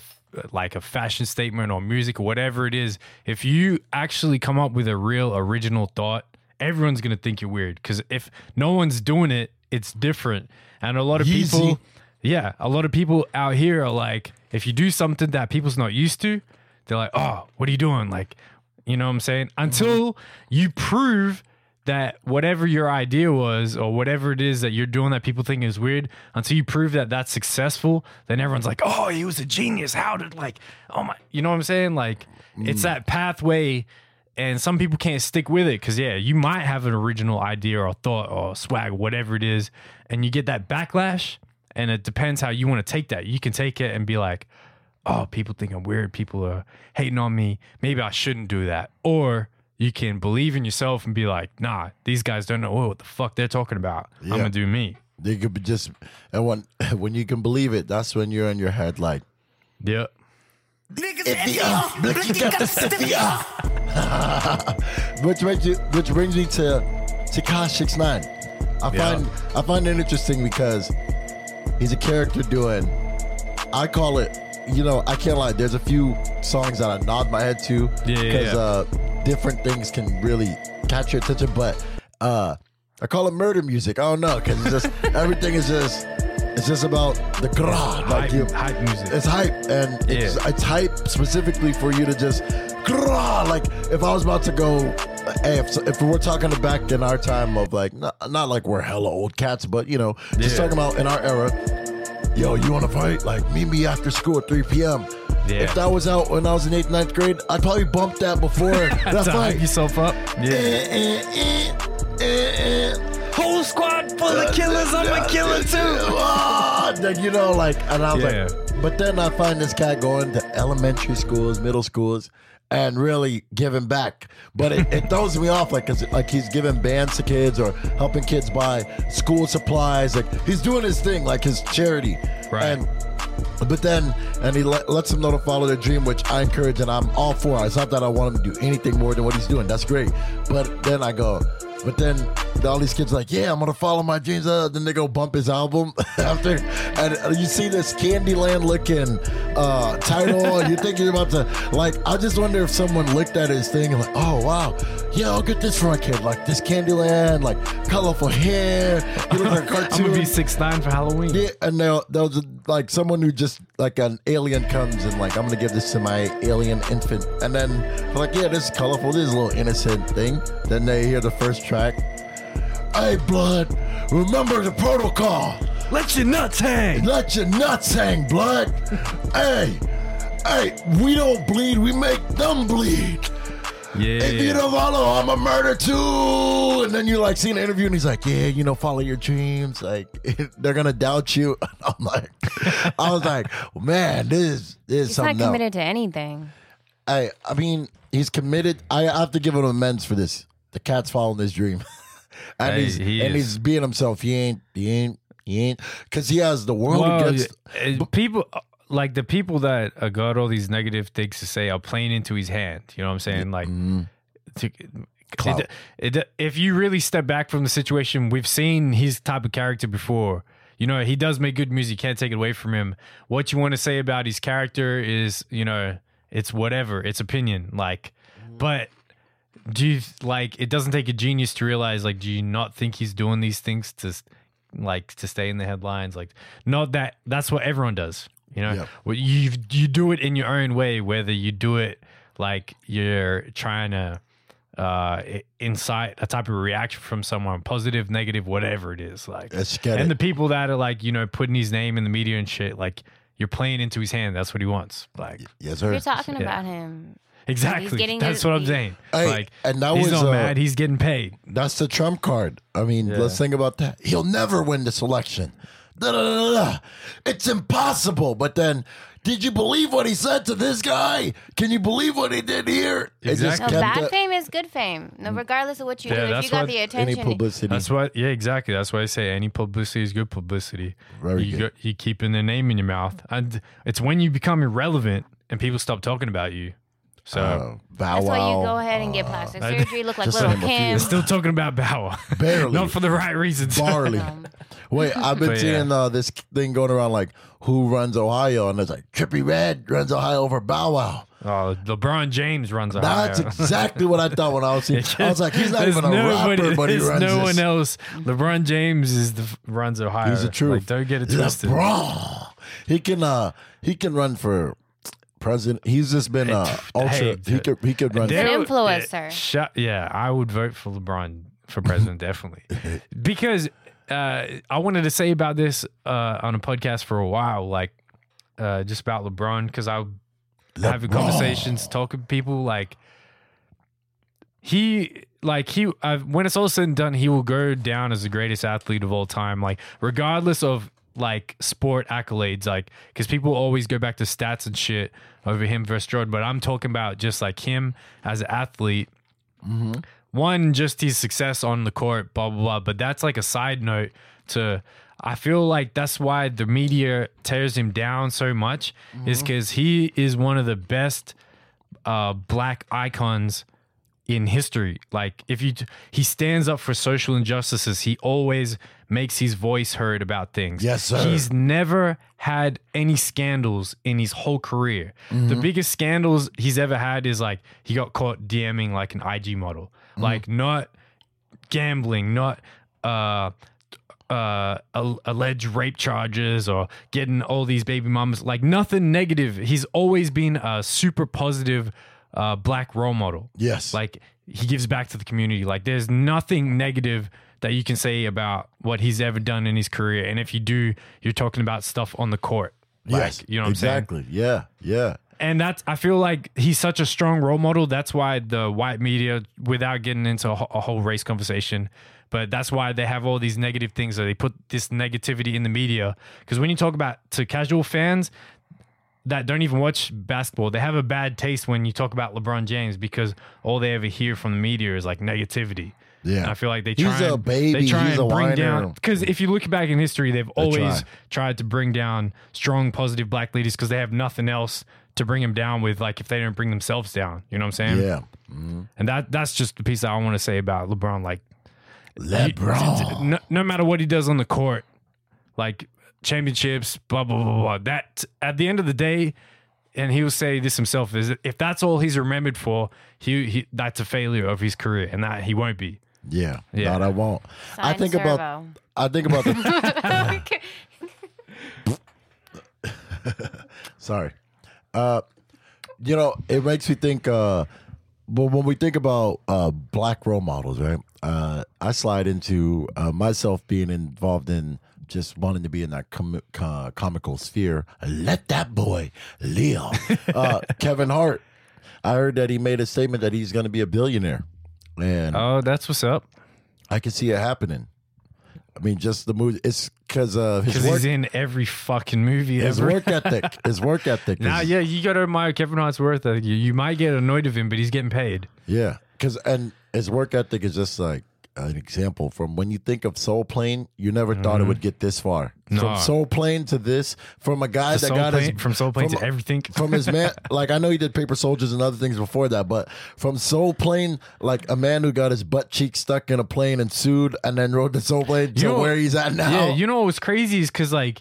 like a fashion statement or music or whatever it is, if you actually come up with a real original thought, everyone's gonna think you're weird because if no one's doing it, it's different. And a lot of Yeezy. people, yeah, a lot of people out here are like, if you do something that people's not used to, they're like, oh, what are you doing? Like, you know what I'm saying? Until you prove that whatever your idea was or whatever it is that you're doing that people think is weird, until you prove that that's successful, then everyone's like, oh, he was a genius. How did like, oh my, you know what I'm saying? Like mm. it's that pathway. And some people can't stick with it because, yeah, you might have an original idea or thought or swag, whatever it is, and you get that backlash, and it depends how you want to take that. You can take it and be like, oh, people think I'm weird. People are hating on me. Maybe I shouldn't do that. Or you can believe in yourself and be like, nah, these guys don't know what the fuck they're talking about. Yeah. I'm going to do me. They could be just, and when, when you can believe it, that's when you're in your head like, yeah. which makes you, which brings me to to Kosh sixty-nine. I yeah. find I find it interesting because he's a character doing. I call it, you know, I can't lie. There's a few songs that I nod my head to because yeah, yeah, yeah. uh, different things can really catch your attention. But uh, I call it murder music. I don't know because it's just everything is just. It's just about the grah, like hype, you, hype music. It's hype, and it's, yeah. it's hype specifically for you to just grah. Like if I was about to go, hey, if, if we're talking back in our time of like, not, not like we're hella old cats, but you know, just yeah. talking about in our era. Yo, you want to fight? Like meet me after school at three p.m. Yeah. If that was out when I was in eighth, ninth grade, I probably bumped that before that to fight. Hype yourself up. Yeah. Eh, eh, eh, eh, eh. Whole squad full of killers, I'm a killer too. Oh, you know, like, and I was yeah. like, but then I find this cat going to elementary schools, middle schools, and really giving back. But it, it throws me off, like, cause, like he's giving bands to kids or helping kids buy school supplies. Like he's doing his thing, like his charity. Right. And, but then, and he le- lets them know to follow their dream, which I encourage, and I'm all for. It's not that I want him to do anything more than what he's doing. That's great. But then I go. But then all these kids are like, yeah, I'm going to follow my dreams. Uh, then they go bump his album after. And you see this Candyland looking uh, title. And you're thinking about the, like, I just wonder if someone looked at his thing and like, oh, wow. Yeah, I'll get this for my kid. Like this Candyland, like colorful hair. He looks like a cartoon. I'm going to be six nine for Halloween. Yeah, and they'll, they'll just, like someone who just, like an alien comes and like, I'm going to give this to my alien infant. And then like, yeah, this is colorful. This is a little innocent thing. Then they hear the first track. Hey, blood, remember the protocol. Let your nuts hang. Let your nuts hang, blood. Hey, hey, we don't bleed, we make them bleed. Yeah. If you don't follow, I'm a murder too. And then you like see an interview and he's like, yeah, you know, follow your dreams. Like they're going to doubt you. I'm like, I was like, man, this is, this he's something. He's not committed else. To anything. I, I mean, he's committed. I have to give him amends for this. The cat's following his dream. And hey, he's he and is. he's being himself. He ain't, he ain't, he ain't. Because he has the world well, against it, but, people. Like the people that got all these negative things to say are playing into his hand. You know what I'm saying? Like, mm. to, it, it, if you really step back from the situation, we've seen his type of character before. You know, he does make good music. Can't take it away from him. What you want to say about his character is, you know, it's whatever. It's opinion. Like, but do you like? It doesn't take a genius to realize. Like, do you not think he's doing these things to, like, to stay in the headlines? Like, not that that's what everyone does. You know, yep. well, you you do it in your own way, whether you do it like you're trying to uh, inside a type of reaction from someone, positive, negative, whatever it is. Like, Let's get and it. the people that are like, you know, putting his name in the media and shit, like you're playing into his hand. That's what he wants. Like, yes, sir. You're talking yeah. about him. Exactly. That's what I'm saying. Hey, like, and that he's was, not uh, mad. He's getting paid. That's the Trump card. I mean, yeah. let's think about that. He'll never win this election. Da, da, da, da, da. It's impossible. But then, did you believe what he said to this guy? Can you believe what he did here? Exactly. No, bad that. fame is good fame. No, regardless of what you yeah, do, if you got what, the attention. Any publicity. That's what, yeah, exactly. That's why I say any publicity is good publicity. Very you good. Go, you keeping their name in your mouth. And it's when you become irrelevant and people stop talking about you. So uh, Bow Wow. That's why you go ahead and get plastic uh, surgery. Look like little Kim. Still talking about Bow Wow. Barely. Not for the right reasons. Barely. Wait, I've been but seeing yeah. uh, this thing going around like who runs Ohio, and it's like Trippie Redd runs Ohio over Bow Wow. Oh, LeBron James runs Ohio. That's exactly what I thought when I was seeing. I was like, he's not even a nobody, rapper, but he runs. There's no this. one else. LeBron James is the runs Ohio. He's the truth. Like, don't get it twisted. LeBron. He can. Uh, he can run for. President, he's just been uh, ultra. Hey, he could he could run an influencer. Shut, yeah, I would vote for LeBron for president definitely because uh, I wanted to say about this uh, on a podcast for a while, like uh, just about LeBron because I have conversations talking to people like he like he uh, when it's all said and done he will go down as the greatest athlete of all time, like regardless of. Like sport accolades, like because people always go back to stats and shit over him versus Jordan, but I'm talking about just like him as an athlete. Mm-hmm. One, just his success on the court, blah blah blah. But that's like a side note to. I feel like that's why the media tears him down so much, mm-hmm. is because he is one of the best uh, black icons in history. Like if you, he stands up for social injustices. He always makes his voice heard about things. Yes, sir. He's never had any scandals in his whole career. Mm-hmm. The biggest scandals he's ever had is like he got caught DMing like an I G model, mm-hmm. like not gambling, not uh, uh, alleged rape charges or getting all these baby mamas, like nothing negative. He's always been a super positive uh, black role model. Yes. Like he gives back to the community. Like there's nothing negative that you can say about what he's ever done in his career. And if you do, you're talking about stuff on the court. Like, yes. You know what exactly. I'm saying? Exactly. Yeah. Yeah. And that's, I feel like he's such a strong role model. That's why the white media, without getting into a whole race conversation, but that's why they have all these negative things. Or they put this negativity in the media. Because when you talk about to casual fans that don't even watch basketball, they have a bad taste when you talk about LeBron James because all they ever hear from the media is like negativity. Yeah, and I feel like they try. He's and, a baby. They try He's and bring a down because if you look back in history, they've always they try. tried to bring down strong, positive black leaders because they have nothing else to bring them down with. Like if they don't bring themselves down, you know what I'm saying? Yeah. Mm-hmm. And that that's just the piece that I want to say about LeBron. Like LeBron, he, no, no matter what he does on the court, like championships, blah blah blah blah. That at the end of the day, and he will say this himself: is that if that's all he's remembered for, he, he that's a failure of his career, and that he won't be. Yeah, yeah. Not I won't. Sign I think servo. about. I think about the. Sorry, uh, you know, it makes me think. Uh, but when we think about uh, black role models, right? Uh, I slide into uh, myself being involved in just wanting to be in that com- com- comical sphere. Let that boy live. Uh, Kevin Hart. I heard that he made a statement that he's going to be a billionaire. And oh, that's what's up. I can see it happening. I mean, just the movie. It's because uh, his work, he's in every fucking movie. His ever. work ethic. His work ethic. Nah, yeah, you got to admire Kevin Hart's work ethic. You, you might get annoyed of him, but he's getting paid. Yeah, because and his work ethic is just like an example from when you think of Soul Plane, you never mm-hmm. thought it would get this far. No. From Soul Plane to this, from a guy to that got plane, his, from Soul Plane from, to everything. From his man, like I know he did Paper Soldiers and other things before that, but from Soul Plane, like a man who got his butt cheek stuck in a plane and sued, and then rode the Soul Plane to you know, where he's at now. Yeah, you know what was crazy is because like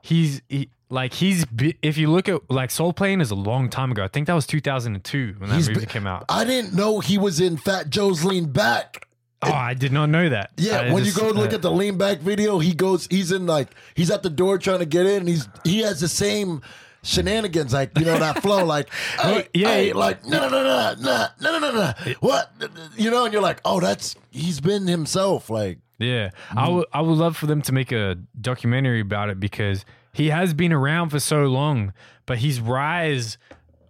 he's he, like he's if you look at like Soul Plane is a long time ago. I think that was two thousand two when that he's movie been, came out. I didn't know he was in Fat Joe's Lean Back. Oh, I did not know that. Yeah, I when just, you go look uh, at the Lean Back video, he goes, he's in like, he's at the door trying to get in. And he's he has the same shenanigans, like, you know, that flow, like, hey, yeah, hey, like, no, no, no, no, no, no, no, no, what, you know, and you're like, oh, that's, he's been himself, like. Yeah, mm. I, w- I would love for them to make a documentary about it because he has been around for so long, but his rise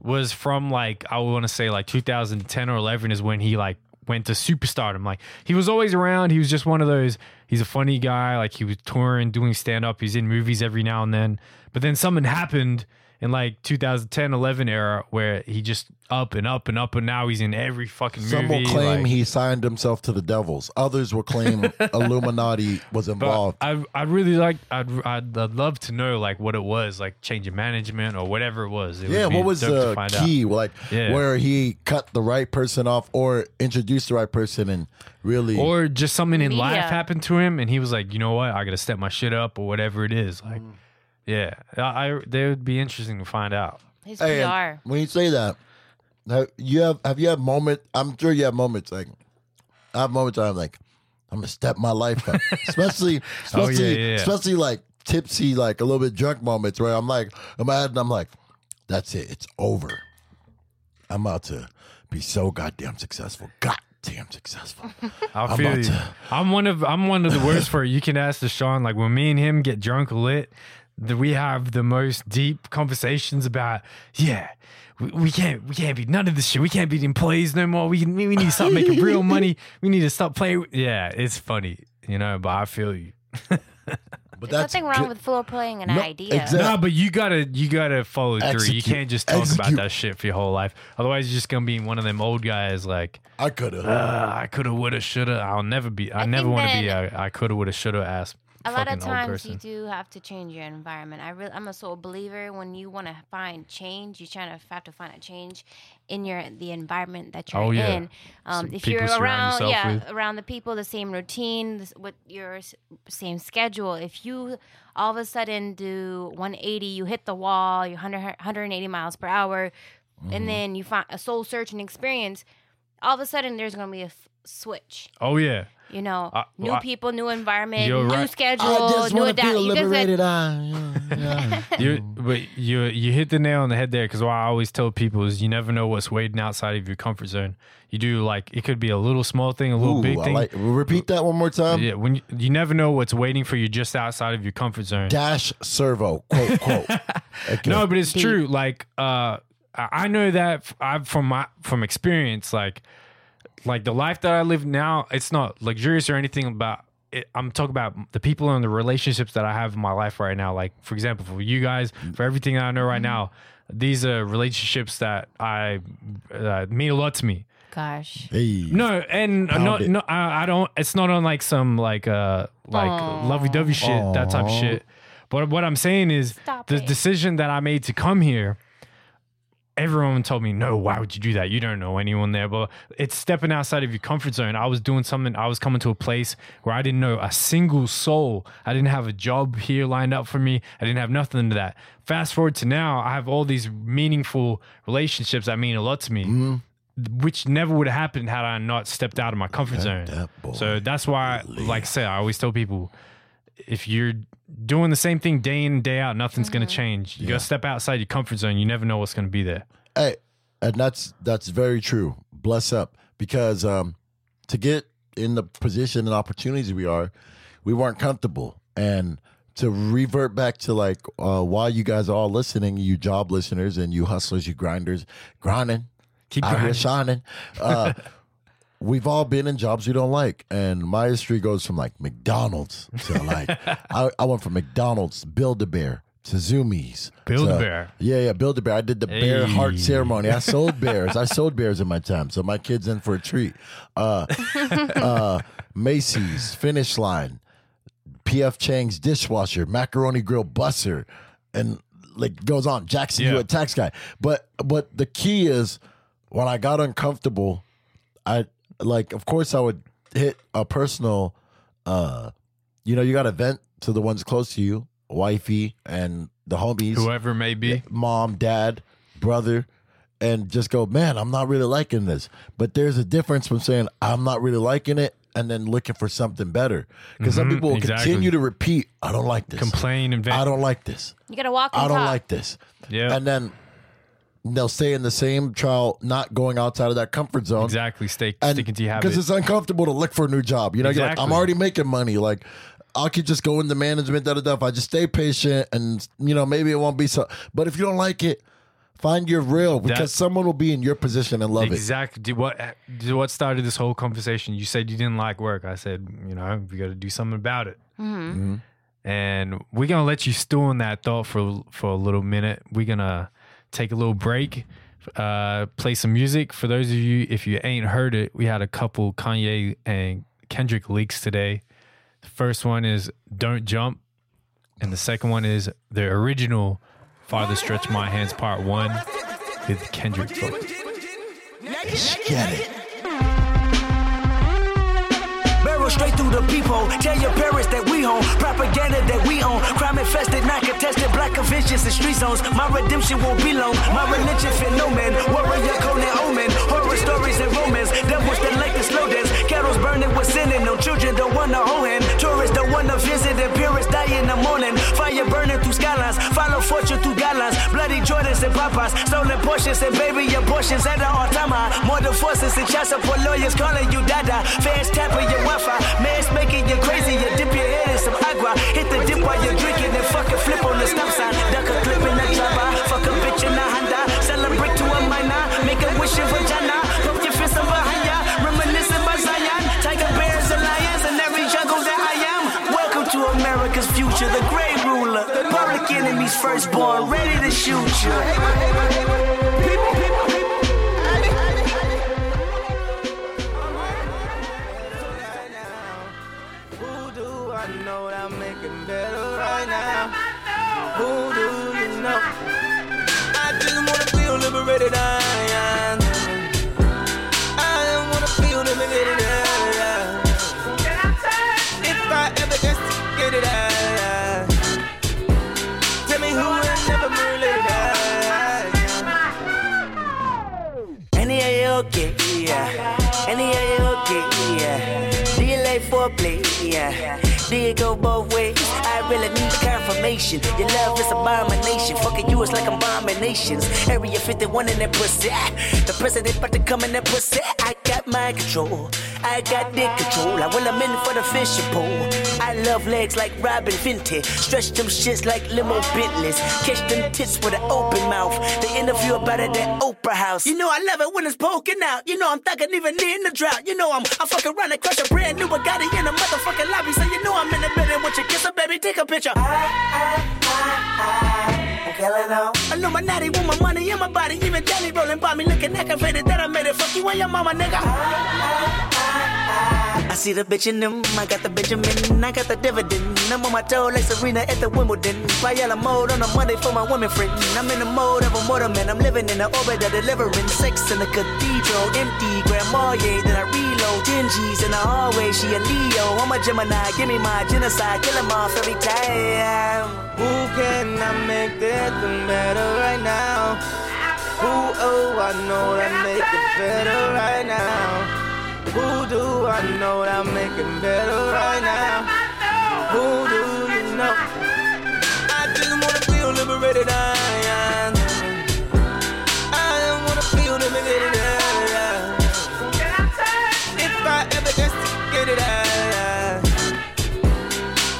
was from, like, I want to say, like, two thousand ten or eleven is when he, like, went to superstardom. Like, he was always around. He was just one of those, he's a funny guy. Like, he was touring, doing stand-up. He's in movies every now and then. But then something happened in, like, two thousand ten, eleven era where he just up and up and up, and now he's in every fucking movie. Some will claim, like, he signed himself to the Devils. Others will claim Illuminati was involved. I I really like, I'd, I'd I'd love to know, like, what it was, like, change of management or whatever it was. It yeah, what was the key, out. like, yeah. where he cut the right person off or introduced the right person and really... Or just something in life yeah. happened to him, and he was like, you know what, I gotta step my shit up or whatever it is, like... Mm. Yeah, I, I they would be interesting to find out. His hey, P R. When you say that, have you have have you had moments? I'm sure you have moments like I have moments where I'm like, I'm gonna step my life up, especially especially oh, yeah, yeah. especially like tipsy, like a little bit drunk moments where I'm like, in my head and I'm like, that's it, it's over. I'm about to be so goddamn successful. God. Damn successful. I feel I'm, you. To... I'm one of I'm one of the worst for it. You can ask Deshaun, like, when me and him get drunk or lit, that we have the most deep conversations about. Yeah, we, we can't we can't be none of this shit. We can't be employees no more. We we need to stop making real money. We need to stop playing. Yeah, it's funny, you know. But I feel you. But There's that's nothing wrong good. with floor playing an no, idea. Exactly. No, but you gotta you gotta follow Execute. through. You can't just talk Execute. about that shit for your whole life. Otherwise, you're just gonna be one of them old guys. Like, I coulda, uh, I coulda, woulda, shoulda. I'll never be. I, I never want to be. A, I coulda, woulda, shoulda. Ass. A lot of times, you do have to change your environment. I really, I'm a soul believer. When you want to find change, you're trying to have to find a change in your the environment that you're oh, yeah. in. Um, if you're around, yeah, with. around the people, the same routine, this, with your same schedule. If you all of a sudden do one eighty, you hit the wall. You're one hundred, one hundred eighty miles per hour, mm. and then you find a soul searching experience. All of a sudden, there's going to be a f- switch. Oh yeah. You know, uh, new well, people, new environment, new right. schedule, I just new adaptation. You liberated. Said- you, but you you hit the nail on the head there, because what I always tell people is you never know what's waiting outside of your comfort zone. You do, like, it could be a little small thing, a little Ooh, big thing. Like, repeat that one more time. Yeah, when you, you never know what's waiting for you just outside of your comfort zone. Dash servo, quote, quote. Okay. No, but it's true. Like, uh, I know that I've from my from experience, like. Like, the life that I live now, it's not luxurious or anything about it. I'm talking about the people and the relationships that I have in my life right now. Like, for example, for you guys, for everything that I know right now, these are relationships that I uh, mean a lot to me. Gosh. Hey. No, and not, no, I, I don't, it's not on like some like, uh, like Aww. lovey-dovey shit, Aww. that type of shit. But what I'm saying is Stop the it. decision that I made to come here. Everyone told me, no, why would you do that? You don't know anyone there. But it's stepping outside of your comfort zone. I was doing something. I was coming to a place where I didn't know a single soul. I didn't have a job here lined up for me. I didn't have nothing to that. Fast forward to now, I have all these meaningful relationships that mean a lot to me, mm-hmm. which never would have happened had I not stepped out of my comfort zone. That so that's why, really? like I said, I always tell people, if you're doing the same thing day in and day out, nothing's mm-hmm. going to change. You yeah. got to step outside your comfort zone. You never know what's going to be there. Hey, and that's that's very true. Bless up. Because um, to get in the position and opportunities we are, we weren't comfortable. And to revert back to like uh, why you guys are all listening, you job listeners and you hustlers, you grinders, grinding, keep grinding, shining. Uh, We've all been in jobs we don't like, and my history goes from like McDonald's to like I, I went from McDonald's, Build-A-Bear to Zoomies, Build-A-Bear. To, yeah, yeah, Build-A-Bear. I did the hey. bear heart ceremony. I sold bears. I sold bears in my time, so my kid's in for a treat. Uh, uh, Macy's, Finish Line, P F Chang's dishwasher, Macaroni Grill busser, and like goes on. Jackson, yeah. you a tax guy, but but the key is when I got uncomfortable, I. Like, of course, I would hit a personal, uh, you know, you got to vent to the ones close to you, wifey and the homies. Whoever may be. Mom, dad, brother, and just go, man, I'm not really liking this. But there's a difference from saying, I'm not really liking it, and then looking for something better. Because mm-hmm, some people will exactly. continue to repeat, I don't like this. Complain and vent. I don't like this. You got to walk and I don't talk. Like this. Yeah. And then they'll stay in the same trial, not going outside of that comfort zone. Exactly. Stay and, sticking to your habit. Because it's uncomfortable to look for a new job. You know, exactly. You're like, I'm already making money. Like, I could just go into management, da da da. If I just stay patient and, you know, maybe it won't be so. But if you don't like it, find your real, because That's, someone will be in your position and love exactly. it. Exactly. What what started this whole conversation? You said you didn't like work. I said, you know, we got to do something about it. Mm-hmm. Mm-hmm. And we're going to let you stew on that thought for, for a little minute. We're going to take a little break, uh, play some music. For those of you, if you ain't heard it, we had a couple Kanye and Kendrick leaks today. The first one is Don't Jump. And the second one is the original Farther Stretch My Hands Part One with Kendrick. Let's get it. Barrel straight through the peephole. Tell your parents that we own propaganda that we own. Crime infested, not contested. Black conventions and street zones. My redemption won't be long. My religion fit no man. Warrior Conan Omen. Horror stories and romance. Devils that like the slow dance. Kettles burning with sin and no children don't want to hold hand. Tourists don't want to visit and parents die in the morning. Fire burning through skylines. Follow fortune through guidelines. Bloody Jordans and Papas. Stolen Porsches and baby abortions at an all-time high. More than forces and child support lawyers calling you dada. Fans tapping your Wi-Fi. Man's making you crazy. You dip your head in some agua. Hit the dip while you're drinking and fucking flip on the stop sign. Duck a clip in the chopper. Fuck a bitch in a Honda. Sell a brick to a minor. Make a wish in vagina. Pump your fist over higher. Reminiscing by Zion. Tiger bears and lions and every jungle that I am. Welcome to America's future. The great ruler. Public enemies firstborn, ready to shoot you. Who do I know that I'm making better right now? Who do you know? I just wanna feel liberated. I I wanna feel liberated. If I ever get it out. Okay, yeah. Any A okay, yeah. D L A foreplay, yeah. D go both ways. I really need confirmation. Your love is abomination. Fucking you is like abominations. Area fifty-one in that pussy. The president about to come in that pussy. I got mind control. I got dick control. I will I'm in for the fishing pole. I love legs like Robin Fenty. Stretch them shits like limo Bentleys. Catch them tits with an open mouth. The interview about it at Oprah House. You know I love it when it's poking out. You know I'm thugging even in the drought. You know I'm I fucking run across a brand new Bugatti in a motherfucking lobby. So you know I'm in the building with your kisser, baby. Take a picture. I, I, I, I. I'm killing all. Illuminati with my money in my body. Even Danny rolling by me looking aggravated that I made it. Fuck you and your mama, nigga. I, I, I, I. I see the bitch in them. I got the Benjamin. I got the dividend. I'm on my toe like Serena at the Wimbledon. Viola mode on a Monday for my women friend. I'm in the mode of a mortarman. I'm living in the orbit of delivering sex in the cathedral. Empty grandma, yeah, then I reload. ten G's in the hallway. She a Leo. I'm a Gemini. Give me my genocide. Kill him off every time. Who can I make that the better right now? Who, oh, I know that make it better right now. Who do I know that make it better right now? Who do you know? I just wanna feel liberated. I, I, I wanna feel liberated. If I ever get to get it out,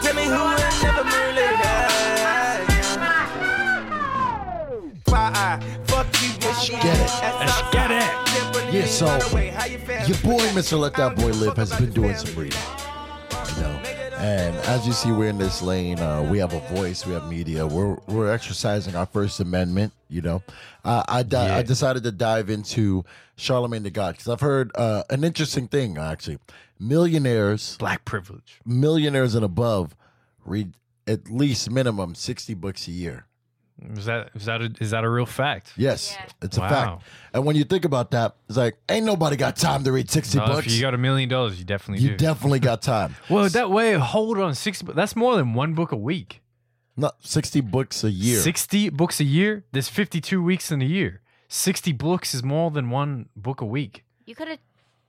tell me who I never really got. I fuck you, bitch. Get it. Let's get it. Yeah, so your boy, Mister Let That Boy Live, has been doing some reading. You know, and as you see, we're in this lane. Uh, we have a voice. We have media. We're we're exercising our First Amendment. You know, uh, I di- yeah. I decided to dive into Charlemagne the God because I've heard uh, an interesting thing actually. Millionaires, black privilege, millionaires and above read at least minimum sixty books a year. Is that is that a, is that a real fact? Yes, yeah. It's wow. a fact. And when you think about that, it's like ain't nobody got time to read sixty no, books. If you got a million dollars, you definitely you do. You definitely got time. Well, that way, hold on, sixty. That's more than one book a week. No, sixty books a year. Sixty books a year. There's fifty-two weeks in a year. Sixty books is more than one book a week. You could have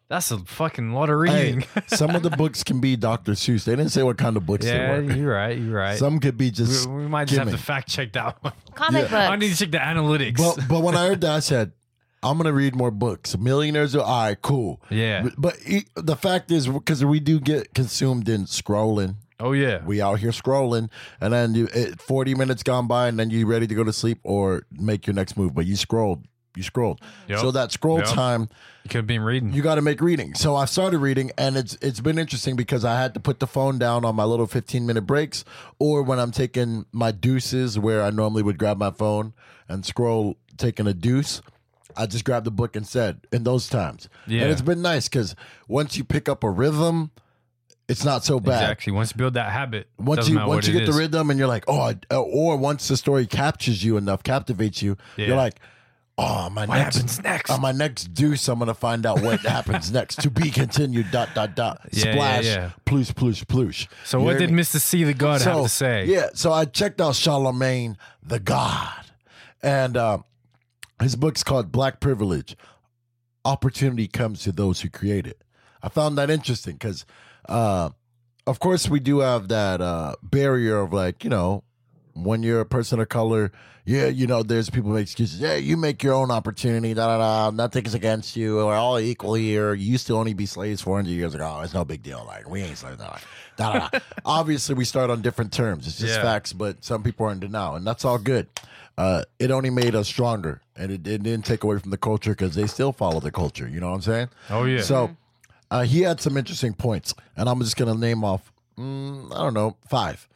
That's a fucking lot of reading. Hey, some of the books can be Doctor Seuss. They didn't say what kind of books yeah, they were. Yeah, you're right. You're right. Some could be just. We, we might just gimmick. have to fact check that one. Comic yeah. books. I need to check the analytics. But, but when I heard that, I said, I'm going to read more books. Millionaires are, all right, cool. Yeah. But it, the fact is, because we do get consumed in scrolling. Oh, yeah. We out here scrolling, and then you, it, forty minutes gone by, and then you're ready to go to sleep or make your next move. But you scrolled. You scrolled. Yep. So that scroll yep. time. You could be reading. You got to make reading. So I started reading, and it's it's been interesting because I had to put the phone down on my little fifteen minute breaks, or when I'm taking my deuces where I normally would grab my phone and scroll, taking a deuce. I just grabbed the book and said, in those times. Yeah. And it's been nice because once you pick up a rhythm, it's not so bad. Exactly. Once you build that habit, once you once you get is. the rhythm and you're like, oh, I, or once the story captures you enough, captivates you, yeah. you're like, oh, my what next, happens next? On my next deuce, I'm going to find out what happens next. To be continued, dot, dot, dot. Yeah, splash, yeah, yeah. ploosh, ploosh, ploosh. So you what did me? Mister C, the God, so, have to say? Yeah, so I checked out Charlemagne the God. And uh, his book's called Black Privilege. Opportunity Comes to Those Who Create It. I found that interesting because, uh, of course, we do have that uh, barrier of like, you know, when you're a person of color, yeah, you know, there's people make excuses. Yeah, you make your own opportunity. Da da da. Nothing is against you. We're all equal here. You used to only be slaves four hundred years ago. It's no big deal. Like we ain't slaves. Da da da. Obviously, we start on different terms. It's just yeah. facts. But some people are in denial, and that's all good. Uh, it only made us stronger, and it, it didn't take away from the culture because they still follow the culture. You know what I'm saying? Oh yeah. So uh, he had some interesting points, and I'm just gonna name off. Mm, I don't know, five.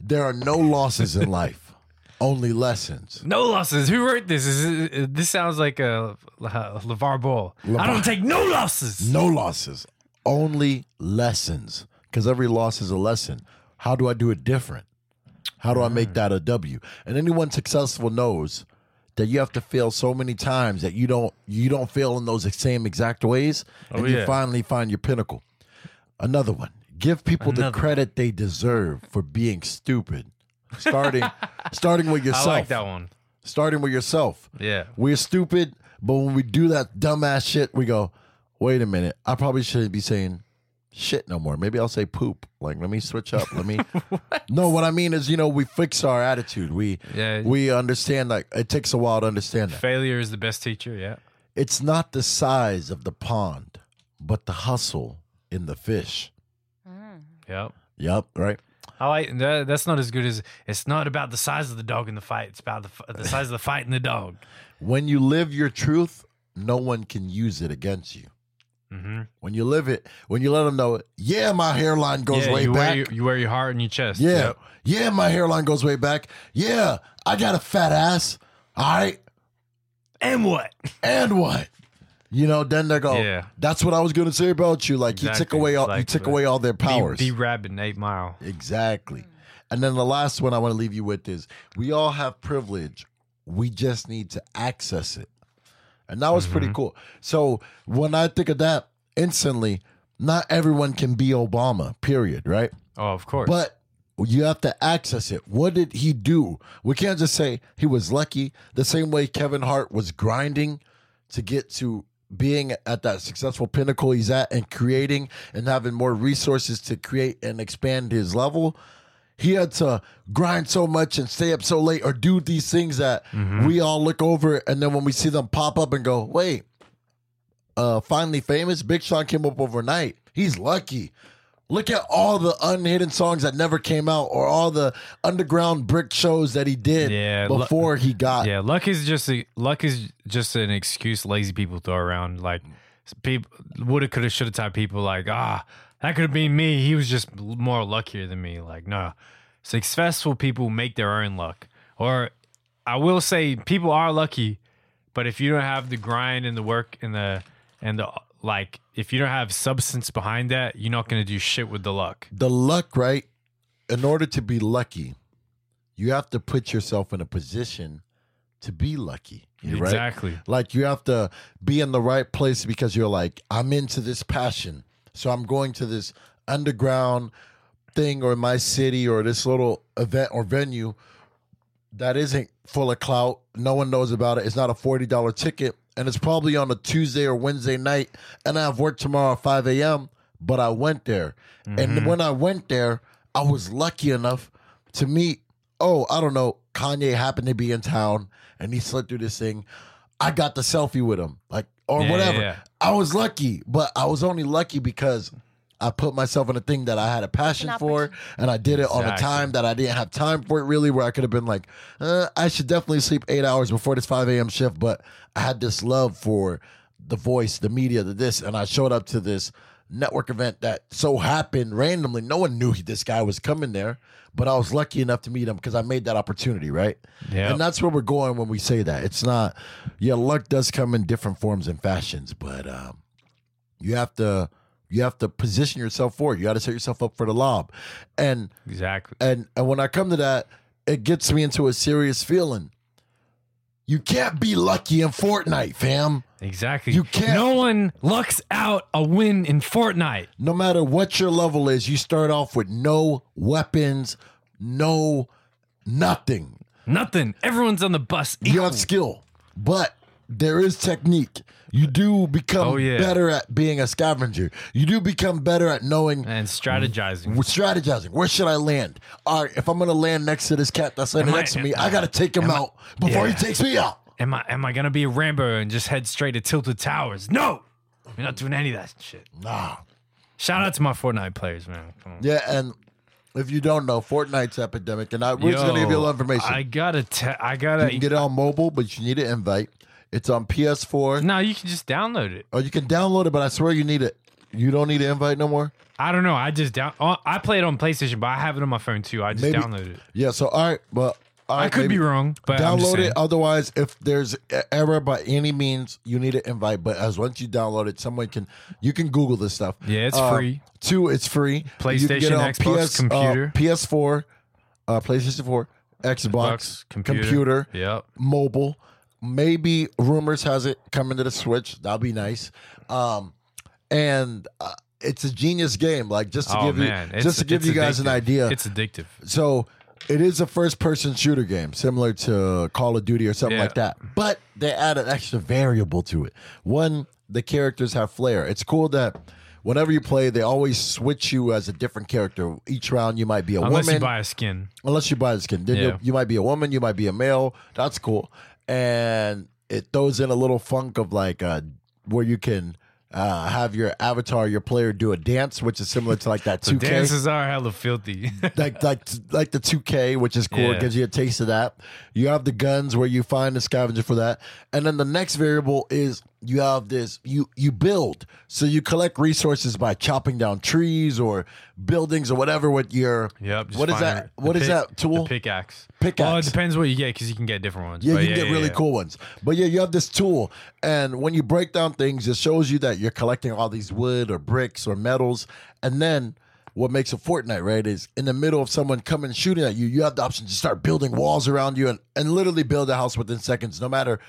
There are no losses in life, only lessons. No losses. Who wrote this? Is it, this sounds like a, a LeVar Ball. LeVar. I don't take no losses. No losses, only lessons. Because every loss is a lesson. How do I do it different? How do I make that a W? And anyone successful knows that you have to fail so many times that you don't you don't fail in those same exact ways, and oh, yeah. you finally find your pinnacle. Another one. Give people Another. the credit they deserve for being stupid. Starting starting with yourself. I like that one. Starting with yourself. Yeah. We're stupid, but when we do that dumbass shit, we go, wait a minute. I probably shouldn't be saying shit no more. Maybe I'll say poop. Like, let me switch up. Let me. What? No, what I mean is, you know, we fix our attitude. We, yeah. we understand, like, it takes a while to understand that. Failure is the best teacher, yeah. It's not the size of the pond, but the hustle in the fish. Yep. Yep. Right. I like that. That's not as good as it's not about the size of the dog in the fight. It's about the, the size of the fight in the dog. When you live your truth, no one can use it against you. Mm-hmm. When you live it, when you let them know, yeah, my hairline goes yeah, way you back. Wear your, you wear your heart on your chest. Yeah. Yep. Yeah, my hairline goes way back. Yeah, I got a fat ass. All right. And what? And what? You know, then they go, yeah. that's what I was going to say about you. Like, exactly. you took away all exactly. you took away all their powers. The rabbit and eight mile. Exactly. And then the last one I want to leave you with is, we all have privilege. We just need to access it. And that was mm-hmm. pretty cool. So when I think of that instantly, not everyone can be Obama, period, right? Oh, of course. But you have to access it. What did he do? We can't just say he was lucky. The same way Kevin Hart was grinding to get to being at that successful pinnacle he's at and creating and having more resources to create and expand his level, he had to grind so much and stay up so late or do these things that mm-hmm. we all look over. And then when we see them pop up and go, wait, uh, finally famous, Big Sean came up overnight. He's lucky. Look at all the unhidden songs that never came out or all the underground brick shows that he did yeah, before luck, he got. Yeah, luck is just a, luck is just an excuse lazy people throw around. Like, people woulda, coulda, shoulda type people like, ah, that could have been me. He was just more luckier than me. Like, no. Successful people make their own luck. Or I will say people are lucky, but if you don't have the grind and the work and the and the – like, if you don't have substance behind that, you're not going to do shit with the luck. The luck, right? In order to be lucky, you have to put yourself in a position to be lucky. Right? Exactly. Like, you have to be in the right place because you're like, I'm into this passion. So I'm going to this underground thing or my city or this little event or venue that isn't full of clout. No one knows about it. It's not a forty dollar ticket, and it's probably on a Tuesday or Wednesday night, and I have work tomorrow at five a.m., but I went there. Mm-hmm. And when I went there, I was lucky enough to meet, oh, I don't know, Kanye happened to be in town, and he slid through this thing. I got the selfie with him, like, or yeah, whatever. Yeah. I was lucky, but I was only lucky because I put myself in a thing that I had a passion for, and I did it exactly. on a time that I didn't have time for it, really, where I could have been like, uh, I should definitely sleep eight hours before this five a.m. shift, but I had this love for the voice, the media, the this, and I showed up to this network event that so happened randomly. No one knew this guy was coming there, but I was lucky enough to meet him because I made that opportunity, right? Yep. And that's where we're going when we say that. It's not, yeah, luck does come in different forms and fashions, but um, you have to... You have to position yourself for it. You got to set yourself up for the lob. And exactly. And, and when I come to that, it gets me into a serious feeling. You can't be lucky in Fortnite, fam. Exactly. You can't. No one lucks out a win in Fortnite. No matter what your level is, you start off with no weapons, no nothing. Nothing. Everyone's on the bus. Equal. You have skill, but there is technique. You do become oh, yeah. better at being a scavenger. You do become better at knowing and strategizing. Strategizing. Where should I land? All right, if I'm going to land next to this cat that's landing next I, to me, I, I got to take him out I, before yeah. he takes me out. Am I am I going to be a Rambo and just head straight to Tilted Towers? No. You're not doing any of that shit. Nah. Shout out to my Fortnite players, man. Come on. Yeah, and if you don't know, Fortnite's epidemic, and I, we're Yo, just going to give you a little information. I got to te- I gotta. You can get it on mobile, but you need an invite. It's on P S four. No, you can just download it. Oh, you can download it, but I swear you need it. You don't need an invite no more? I don't know. I just down. Oh, I play it on PlayStation, but I have it on my phone too. I just maybe, download it. Yeah, so all right. Well, all right, I could maybe. be wrong, but download it. Otherwise, if there's an error by any means, you need an invite. But as once you download it, someone can, you can Google this stuff. Yeah, it's uh, free. Two, it's free. PlayStation, you can get it on Xbox, P S, computer. Uh, P S four, uh, PlayStation four, Xbox, Xbox computer, computer yep. mobile. Maybe rumors has it coming to the Switch. That'll be nice. Um, and uh, it's a genius game. Like just to oh, give man. you it's, just to give you guys addictive. an idea. It's addictive. So it is a first person shooter game, similar to Call of Duty or something yeah. like that. But they add an extra variable to it. One, the characters have flair. It's cool that whenever you play, they always switch you as a different character. Each round, you might be a Unless woman. Unless you buy a skin. Unless you buy a skin. Then yeah. you might be a woman. You might be a male. That's cool. And it throws in a little funk of like uh, where you can uh, have your avatar, your player do a dance, which is similar to like that two K. The dances are hella filthy. like like like the two K, which is cool. Yeah. It gives you a taste of that. You have the guns where you find the scavenger for that. And then the next variable is you have this, you, you build. So you collect resources by chopping down trees or buildings or whatever with your, yep, what is that? What is pick, that tool? Pickaxe. Pickaxe. Well, it depends what you get because you can get different ones. Yeah, but you yeah, get yeah, really yeah. cool ones. But yeah, you have this tool. And when you break down things, it shows you that you're collecting all these wood or bricks or metals. And then what makes a Fortnite, right, is in the middle of someone coming shooting at you, you have the option to start building walls around you and, and literally build a house within seconds, no matter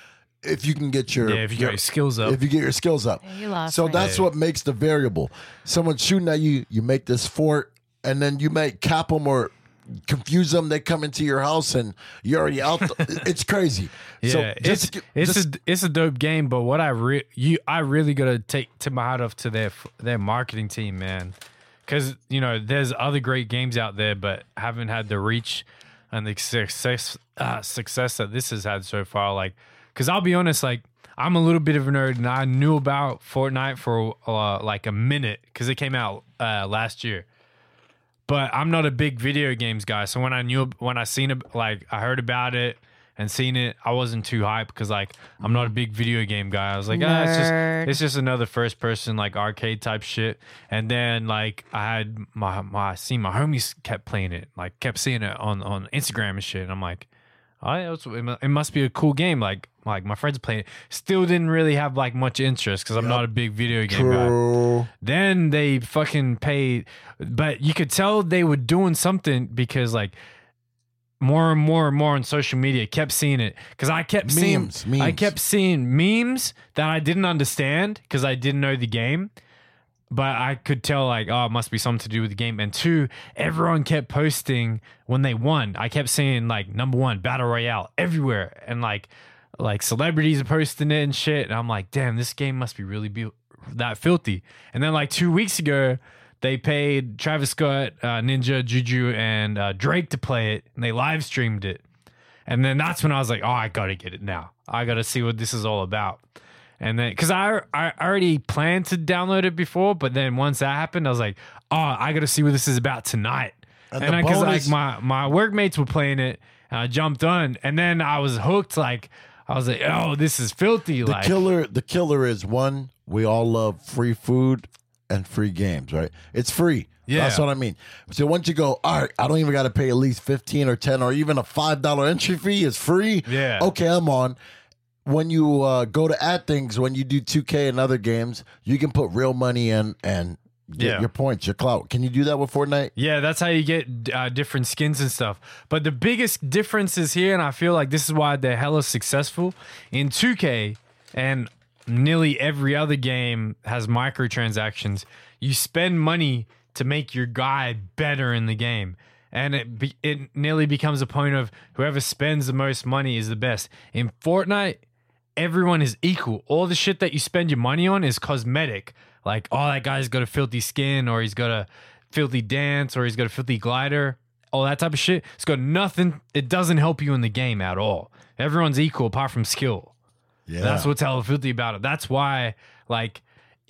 if you can get your, yeah, if you your, your skills up. If you get your skills up. Yeah, you lost so me. that's yeah. what makes the variable. Someone shooting at you, you make this fort, and then you might cap them or confuse them. They come into your house and you're already out. The, it's crazy. Yeah, so just, it's just, it's a it's a dope game. But what I re- you I really gotta take tip my hat off to their their marketing team, man, because you know there's other great games out there, but haven't had the reach and the success uh, success that this has had so far. Like, because I'll be honest, like I'm a little bit of a nerd, and I knew about Fortnite for uh, like a minute because it came out uh, last year. But I'm not a big video games guy, so when I knew, when I seen it, like I heard about it and seen it, I wasn't too hyped because like I'm not a big video game guy. I was like, ah, it's just it's just another first person like arcade type shit. And then like I had my my I seen my homies kept playing it, like kept seeing it on, on Instagram and shit. And I'm like, oh, it must be a cool game. Like like my friends playing it, still didn't really have like much interest because I'm yep. not a big video game True. guy. Then they fucking paid, but you could tell they were doing something because like more and more and more on social media kept seeing it because I kept memes, seeing memes. I kept seeing memes that I didn't understand because I didn't know the game. But I could tell, like, oh, it must be something to do with the game. And two, everyone kept posting when they won. I kept seeing, like, number one, Battle Royale everywhere. And, like, like celebrities are posting it and shit. And I'm like, damn, this game must be really be that filthy. And then, like, two weeks ago, they paid Travis Scott, uh, Ninja, Juju, and uh, Drake to play it. And they live streamed it. And then that's when I was like, oh, I got to get it now. I got to see what this is all about. And then, because I, I already planned to download it before, but then once that happened, I was like, oh, I got to see what this is about tonight. And because like my, my workmates were playing it, and I jumped on, and then I was hooked. Like, I was like, oh, this is filthy. The like, killer, the killer is one, we all love free food and free games, right? It's free. Yeah. That's what I mean. So once you go, all right, I don't even got to pay at least fifteen or ten or even a five dollars entry fee. It's free. Yeah. Okay, I'm on. When you uh, go to add things, when you do two K and other games, you can put real money in and get yeah. your points, your clout. Can you do that with Fortnite? Yeah, that's how you get uh, different skins and stuff. But the biggest difference is here, and I feel like this is why they're hella successful. In two K and nearly every other game has microtransactions, you spend money to make your guy better in the game. And it be, it nearly becomes a point of whoever spends the most money is the best. In Fortnite, everyone is equal. All the shit that you spend your money on is cosmetic. Like, oh, that guy's got a filthy skin, or he's got a filthy dance, or he's got a filthy glider, all that type of shit. It's got nothing. It doesn't help you in the game at all. Everyone's equal apart from skill. Yeah. That's what's hella filthy about it. That's why, like,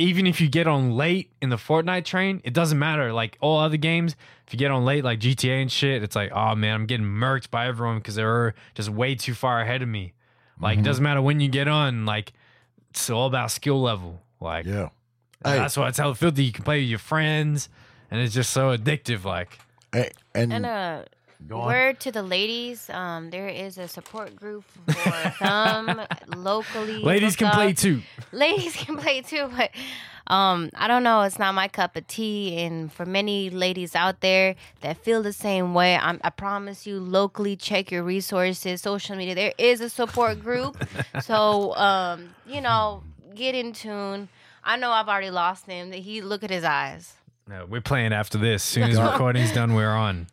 even if you get on late in the Fortnite train, it doesn't matter. Like, all other games, if you get on late, like G T A and shit, it's like, oh, man, I'm getting murked by everyone because they're just way too far ahead of me. Like, mm-hmm. It doesn't matter when you get on. Like, it's all about skill level. Like, yeah, hey, that's why it's hella filthy. You can play with your friends, and it's just so addictive. Like, hey, and, and uh, word to the ladies, um, there is a support group for some locally. Ladies can up. play too. Ladies can play too, but um, I don't know. It's not my cup of tea. And for many ladies out there that feel the same way, I'm, I promise you, locally check your resources, social media. There is a support group. So, um, you know, get in tune. I know I've already lost him. He look at his eyes. No, we're playing after this. As soon as recording's done, we're on.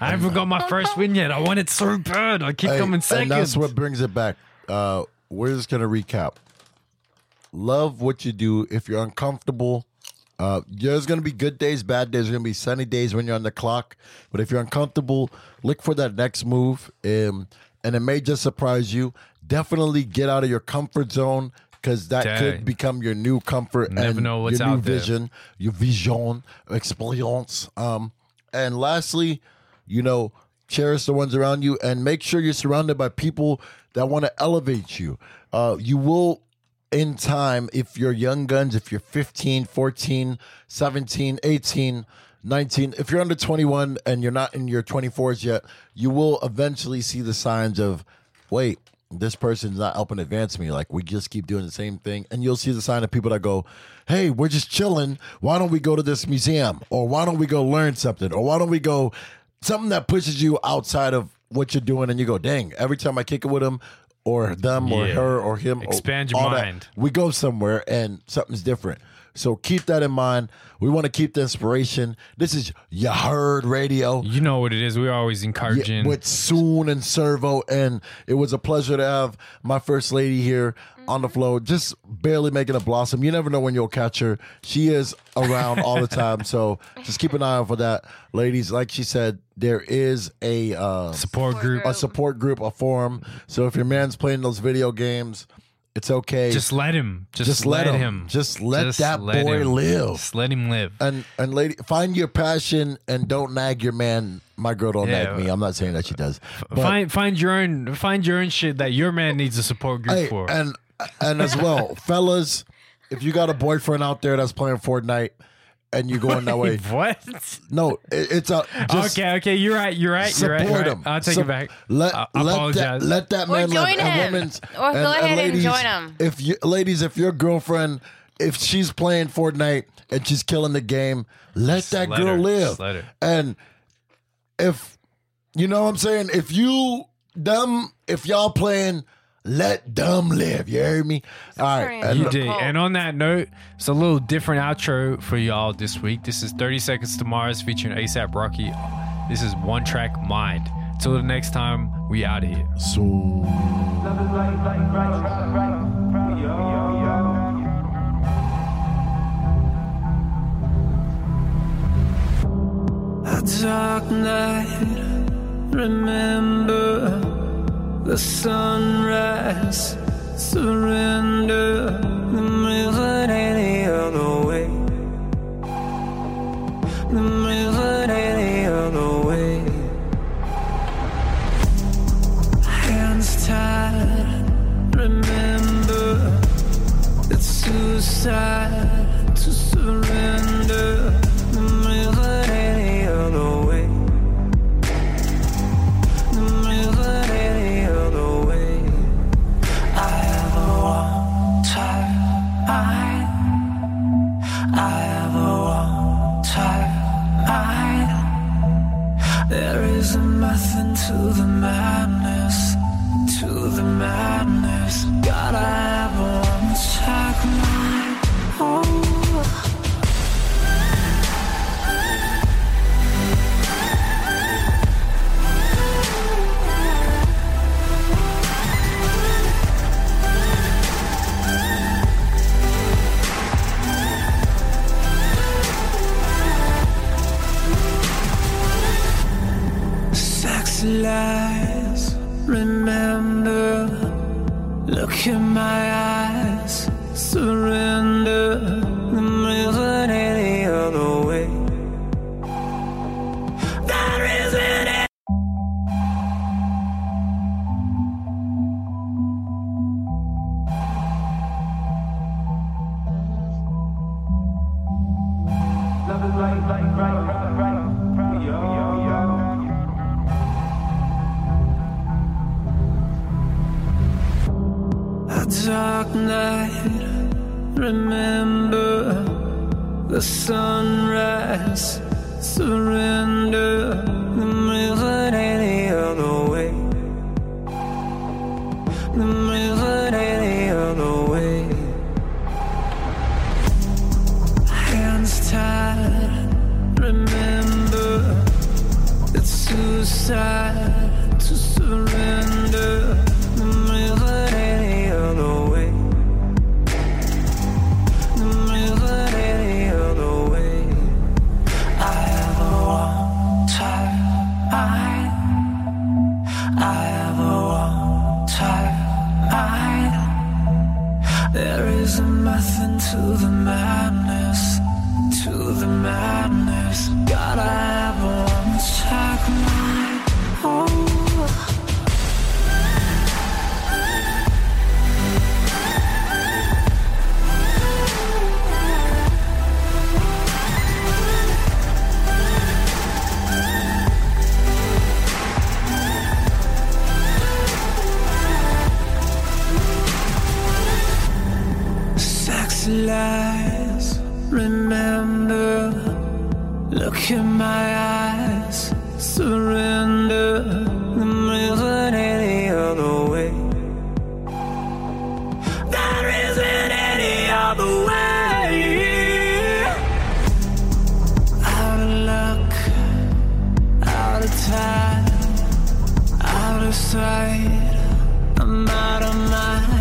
I haven't got my first win yet. I want it so bad. I keep hey, coming second. And that's what brings it back. Uh, we're just going to recap. Love what you do. If you're uncomfortable, uh, there's going to be good days, bad days. There's going to be sunny days when you're on the clock. But if you're uncomfortable, look for that next move. Um, and it may just surprise you. Definitely get out of your comfort zone, because that Dang. could become your new comfort. Never and know what's your out new there. vision, your vision, experience. Um, and lastly, you know, cherish the ones around you and make sure you're surrounded by people that want to elevate you. Uh, you will, in time, if you're young guns, if you're fifteen, fourteen, seventeen, eighteen, nineteen, if you're under twenty-one and you're not in your twenty-fours yet, you will eventually see the signs of, wait, this person's not helping advance me. Like, we just keep doing the same thing. And you'll see the sign of people that go, hey, we're just chilling. Why don't we go to this museum? Or why don't we go learn something? Or why don't we go... something that pushes you outside of what you're doing, and you go, dang, every time I kick it with him or them yeah. or her or him. Expand or your mind. That, we go somewhere and something's different. So keep that in mind. We want to keep the inspiration. This is Ya Heard Radio. You know what it is. We're always encouraging. Yeah, with Soon and Servo. And it was a pleasure to have my first lady here mm-hmm. on the floor, just barely making a blossom. You never know when you'll catch her. She is around all the time. So just keep an eye out for that. Ladies, like she said, there is a uh, support group, a support group, a forum. So if your man's playing those video games, it's okay. Just let him. Just, just let, let him. him. Just let just that let boy him. live. Just let him live. And and lady, find your passion and don't nag your man. My girl don't yeah. nag me. I'm not saying that she does. But find find your own find your own shit that your man needs a support group hey, for. And and as well, fellas, if you got a boyfriend out there that's playing Fortnite and you're going that way, what? No, it, it's a just okay. Okay, you're right. You're right. You're right. You're right. I'll take so it back. Let, I let apologize. That, let that man live. Or join him. And or go and, ahead and, ladies, and join him. If you, ladies, if your girlfriend, if she's playing Fortnite and she's killing the game, let just that let girl her. live. Let her. And if you know what I'm saying, if you them, if y'all playing, Let dumb live. You heard me? All right. You did. And on that note, it's a little different outro for y'all this week. This is thirty Seconds to Mars featuring ASAP Rocky. This is One Track Mind. Till the next time, we out of here. So. A dark night, remember. The sunrise, surrender, the river any other way, the river any other way. Hands tied, remember, it's suicide to surrender, the river any other way. Nothing to the madness, to the madness. Gotta have one track mind. Lies, remember, look in my eyes, surrender, the river any other way. That isn't it. Love is like, like, right, right, right. Dark night, remember, the sunrise, surrender, the river any other way, the river any other way. Hands tied, remember, it's suicide to surrender, the river any other way. Nothing to the madness, to the madness. Gotta have one check mine. Oh. Lies, remember, look in my eyes, surrender, the river any other way. There isn't any other way. Out of luck, out of time, out of sight, I'm out of mind.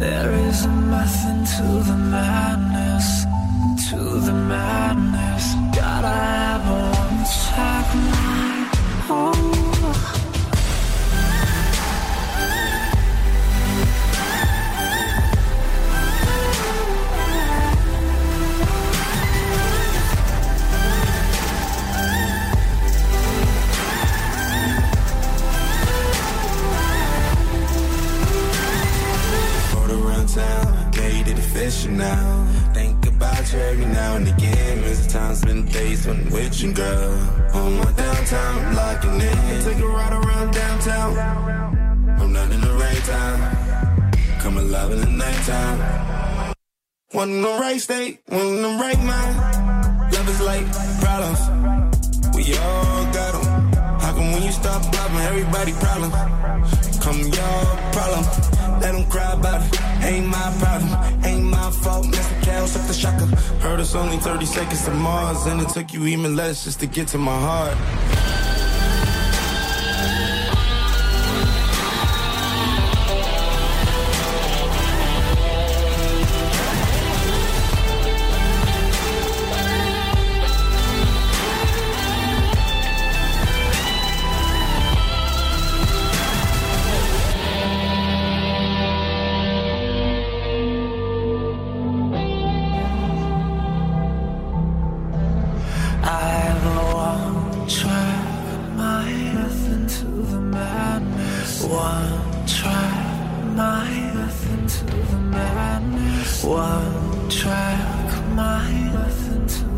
There is nothing to the madness, to the madness. Gotta have one check mine. Oh. Now, think about with you every now and again. There's a time, spend days when I'm with you, girl. On my downtime, I'm locking in. Take a ride around downtown. I'm not in the right time. Come alive in the nighttime. One in the right state, one in the right mind. Love is like problems. We all got them. How come when you stop popping, everybody problem? Come your problem. Let them cry about it. Ain't my problem. Ain't my fault. Mess the cows up the shocker. Heard it's only thirty seconds to Mars. And it took you even less just to get to my heart. One track, my nothing to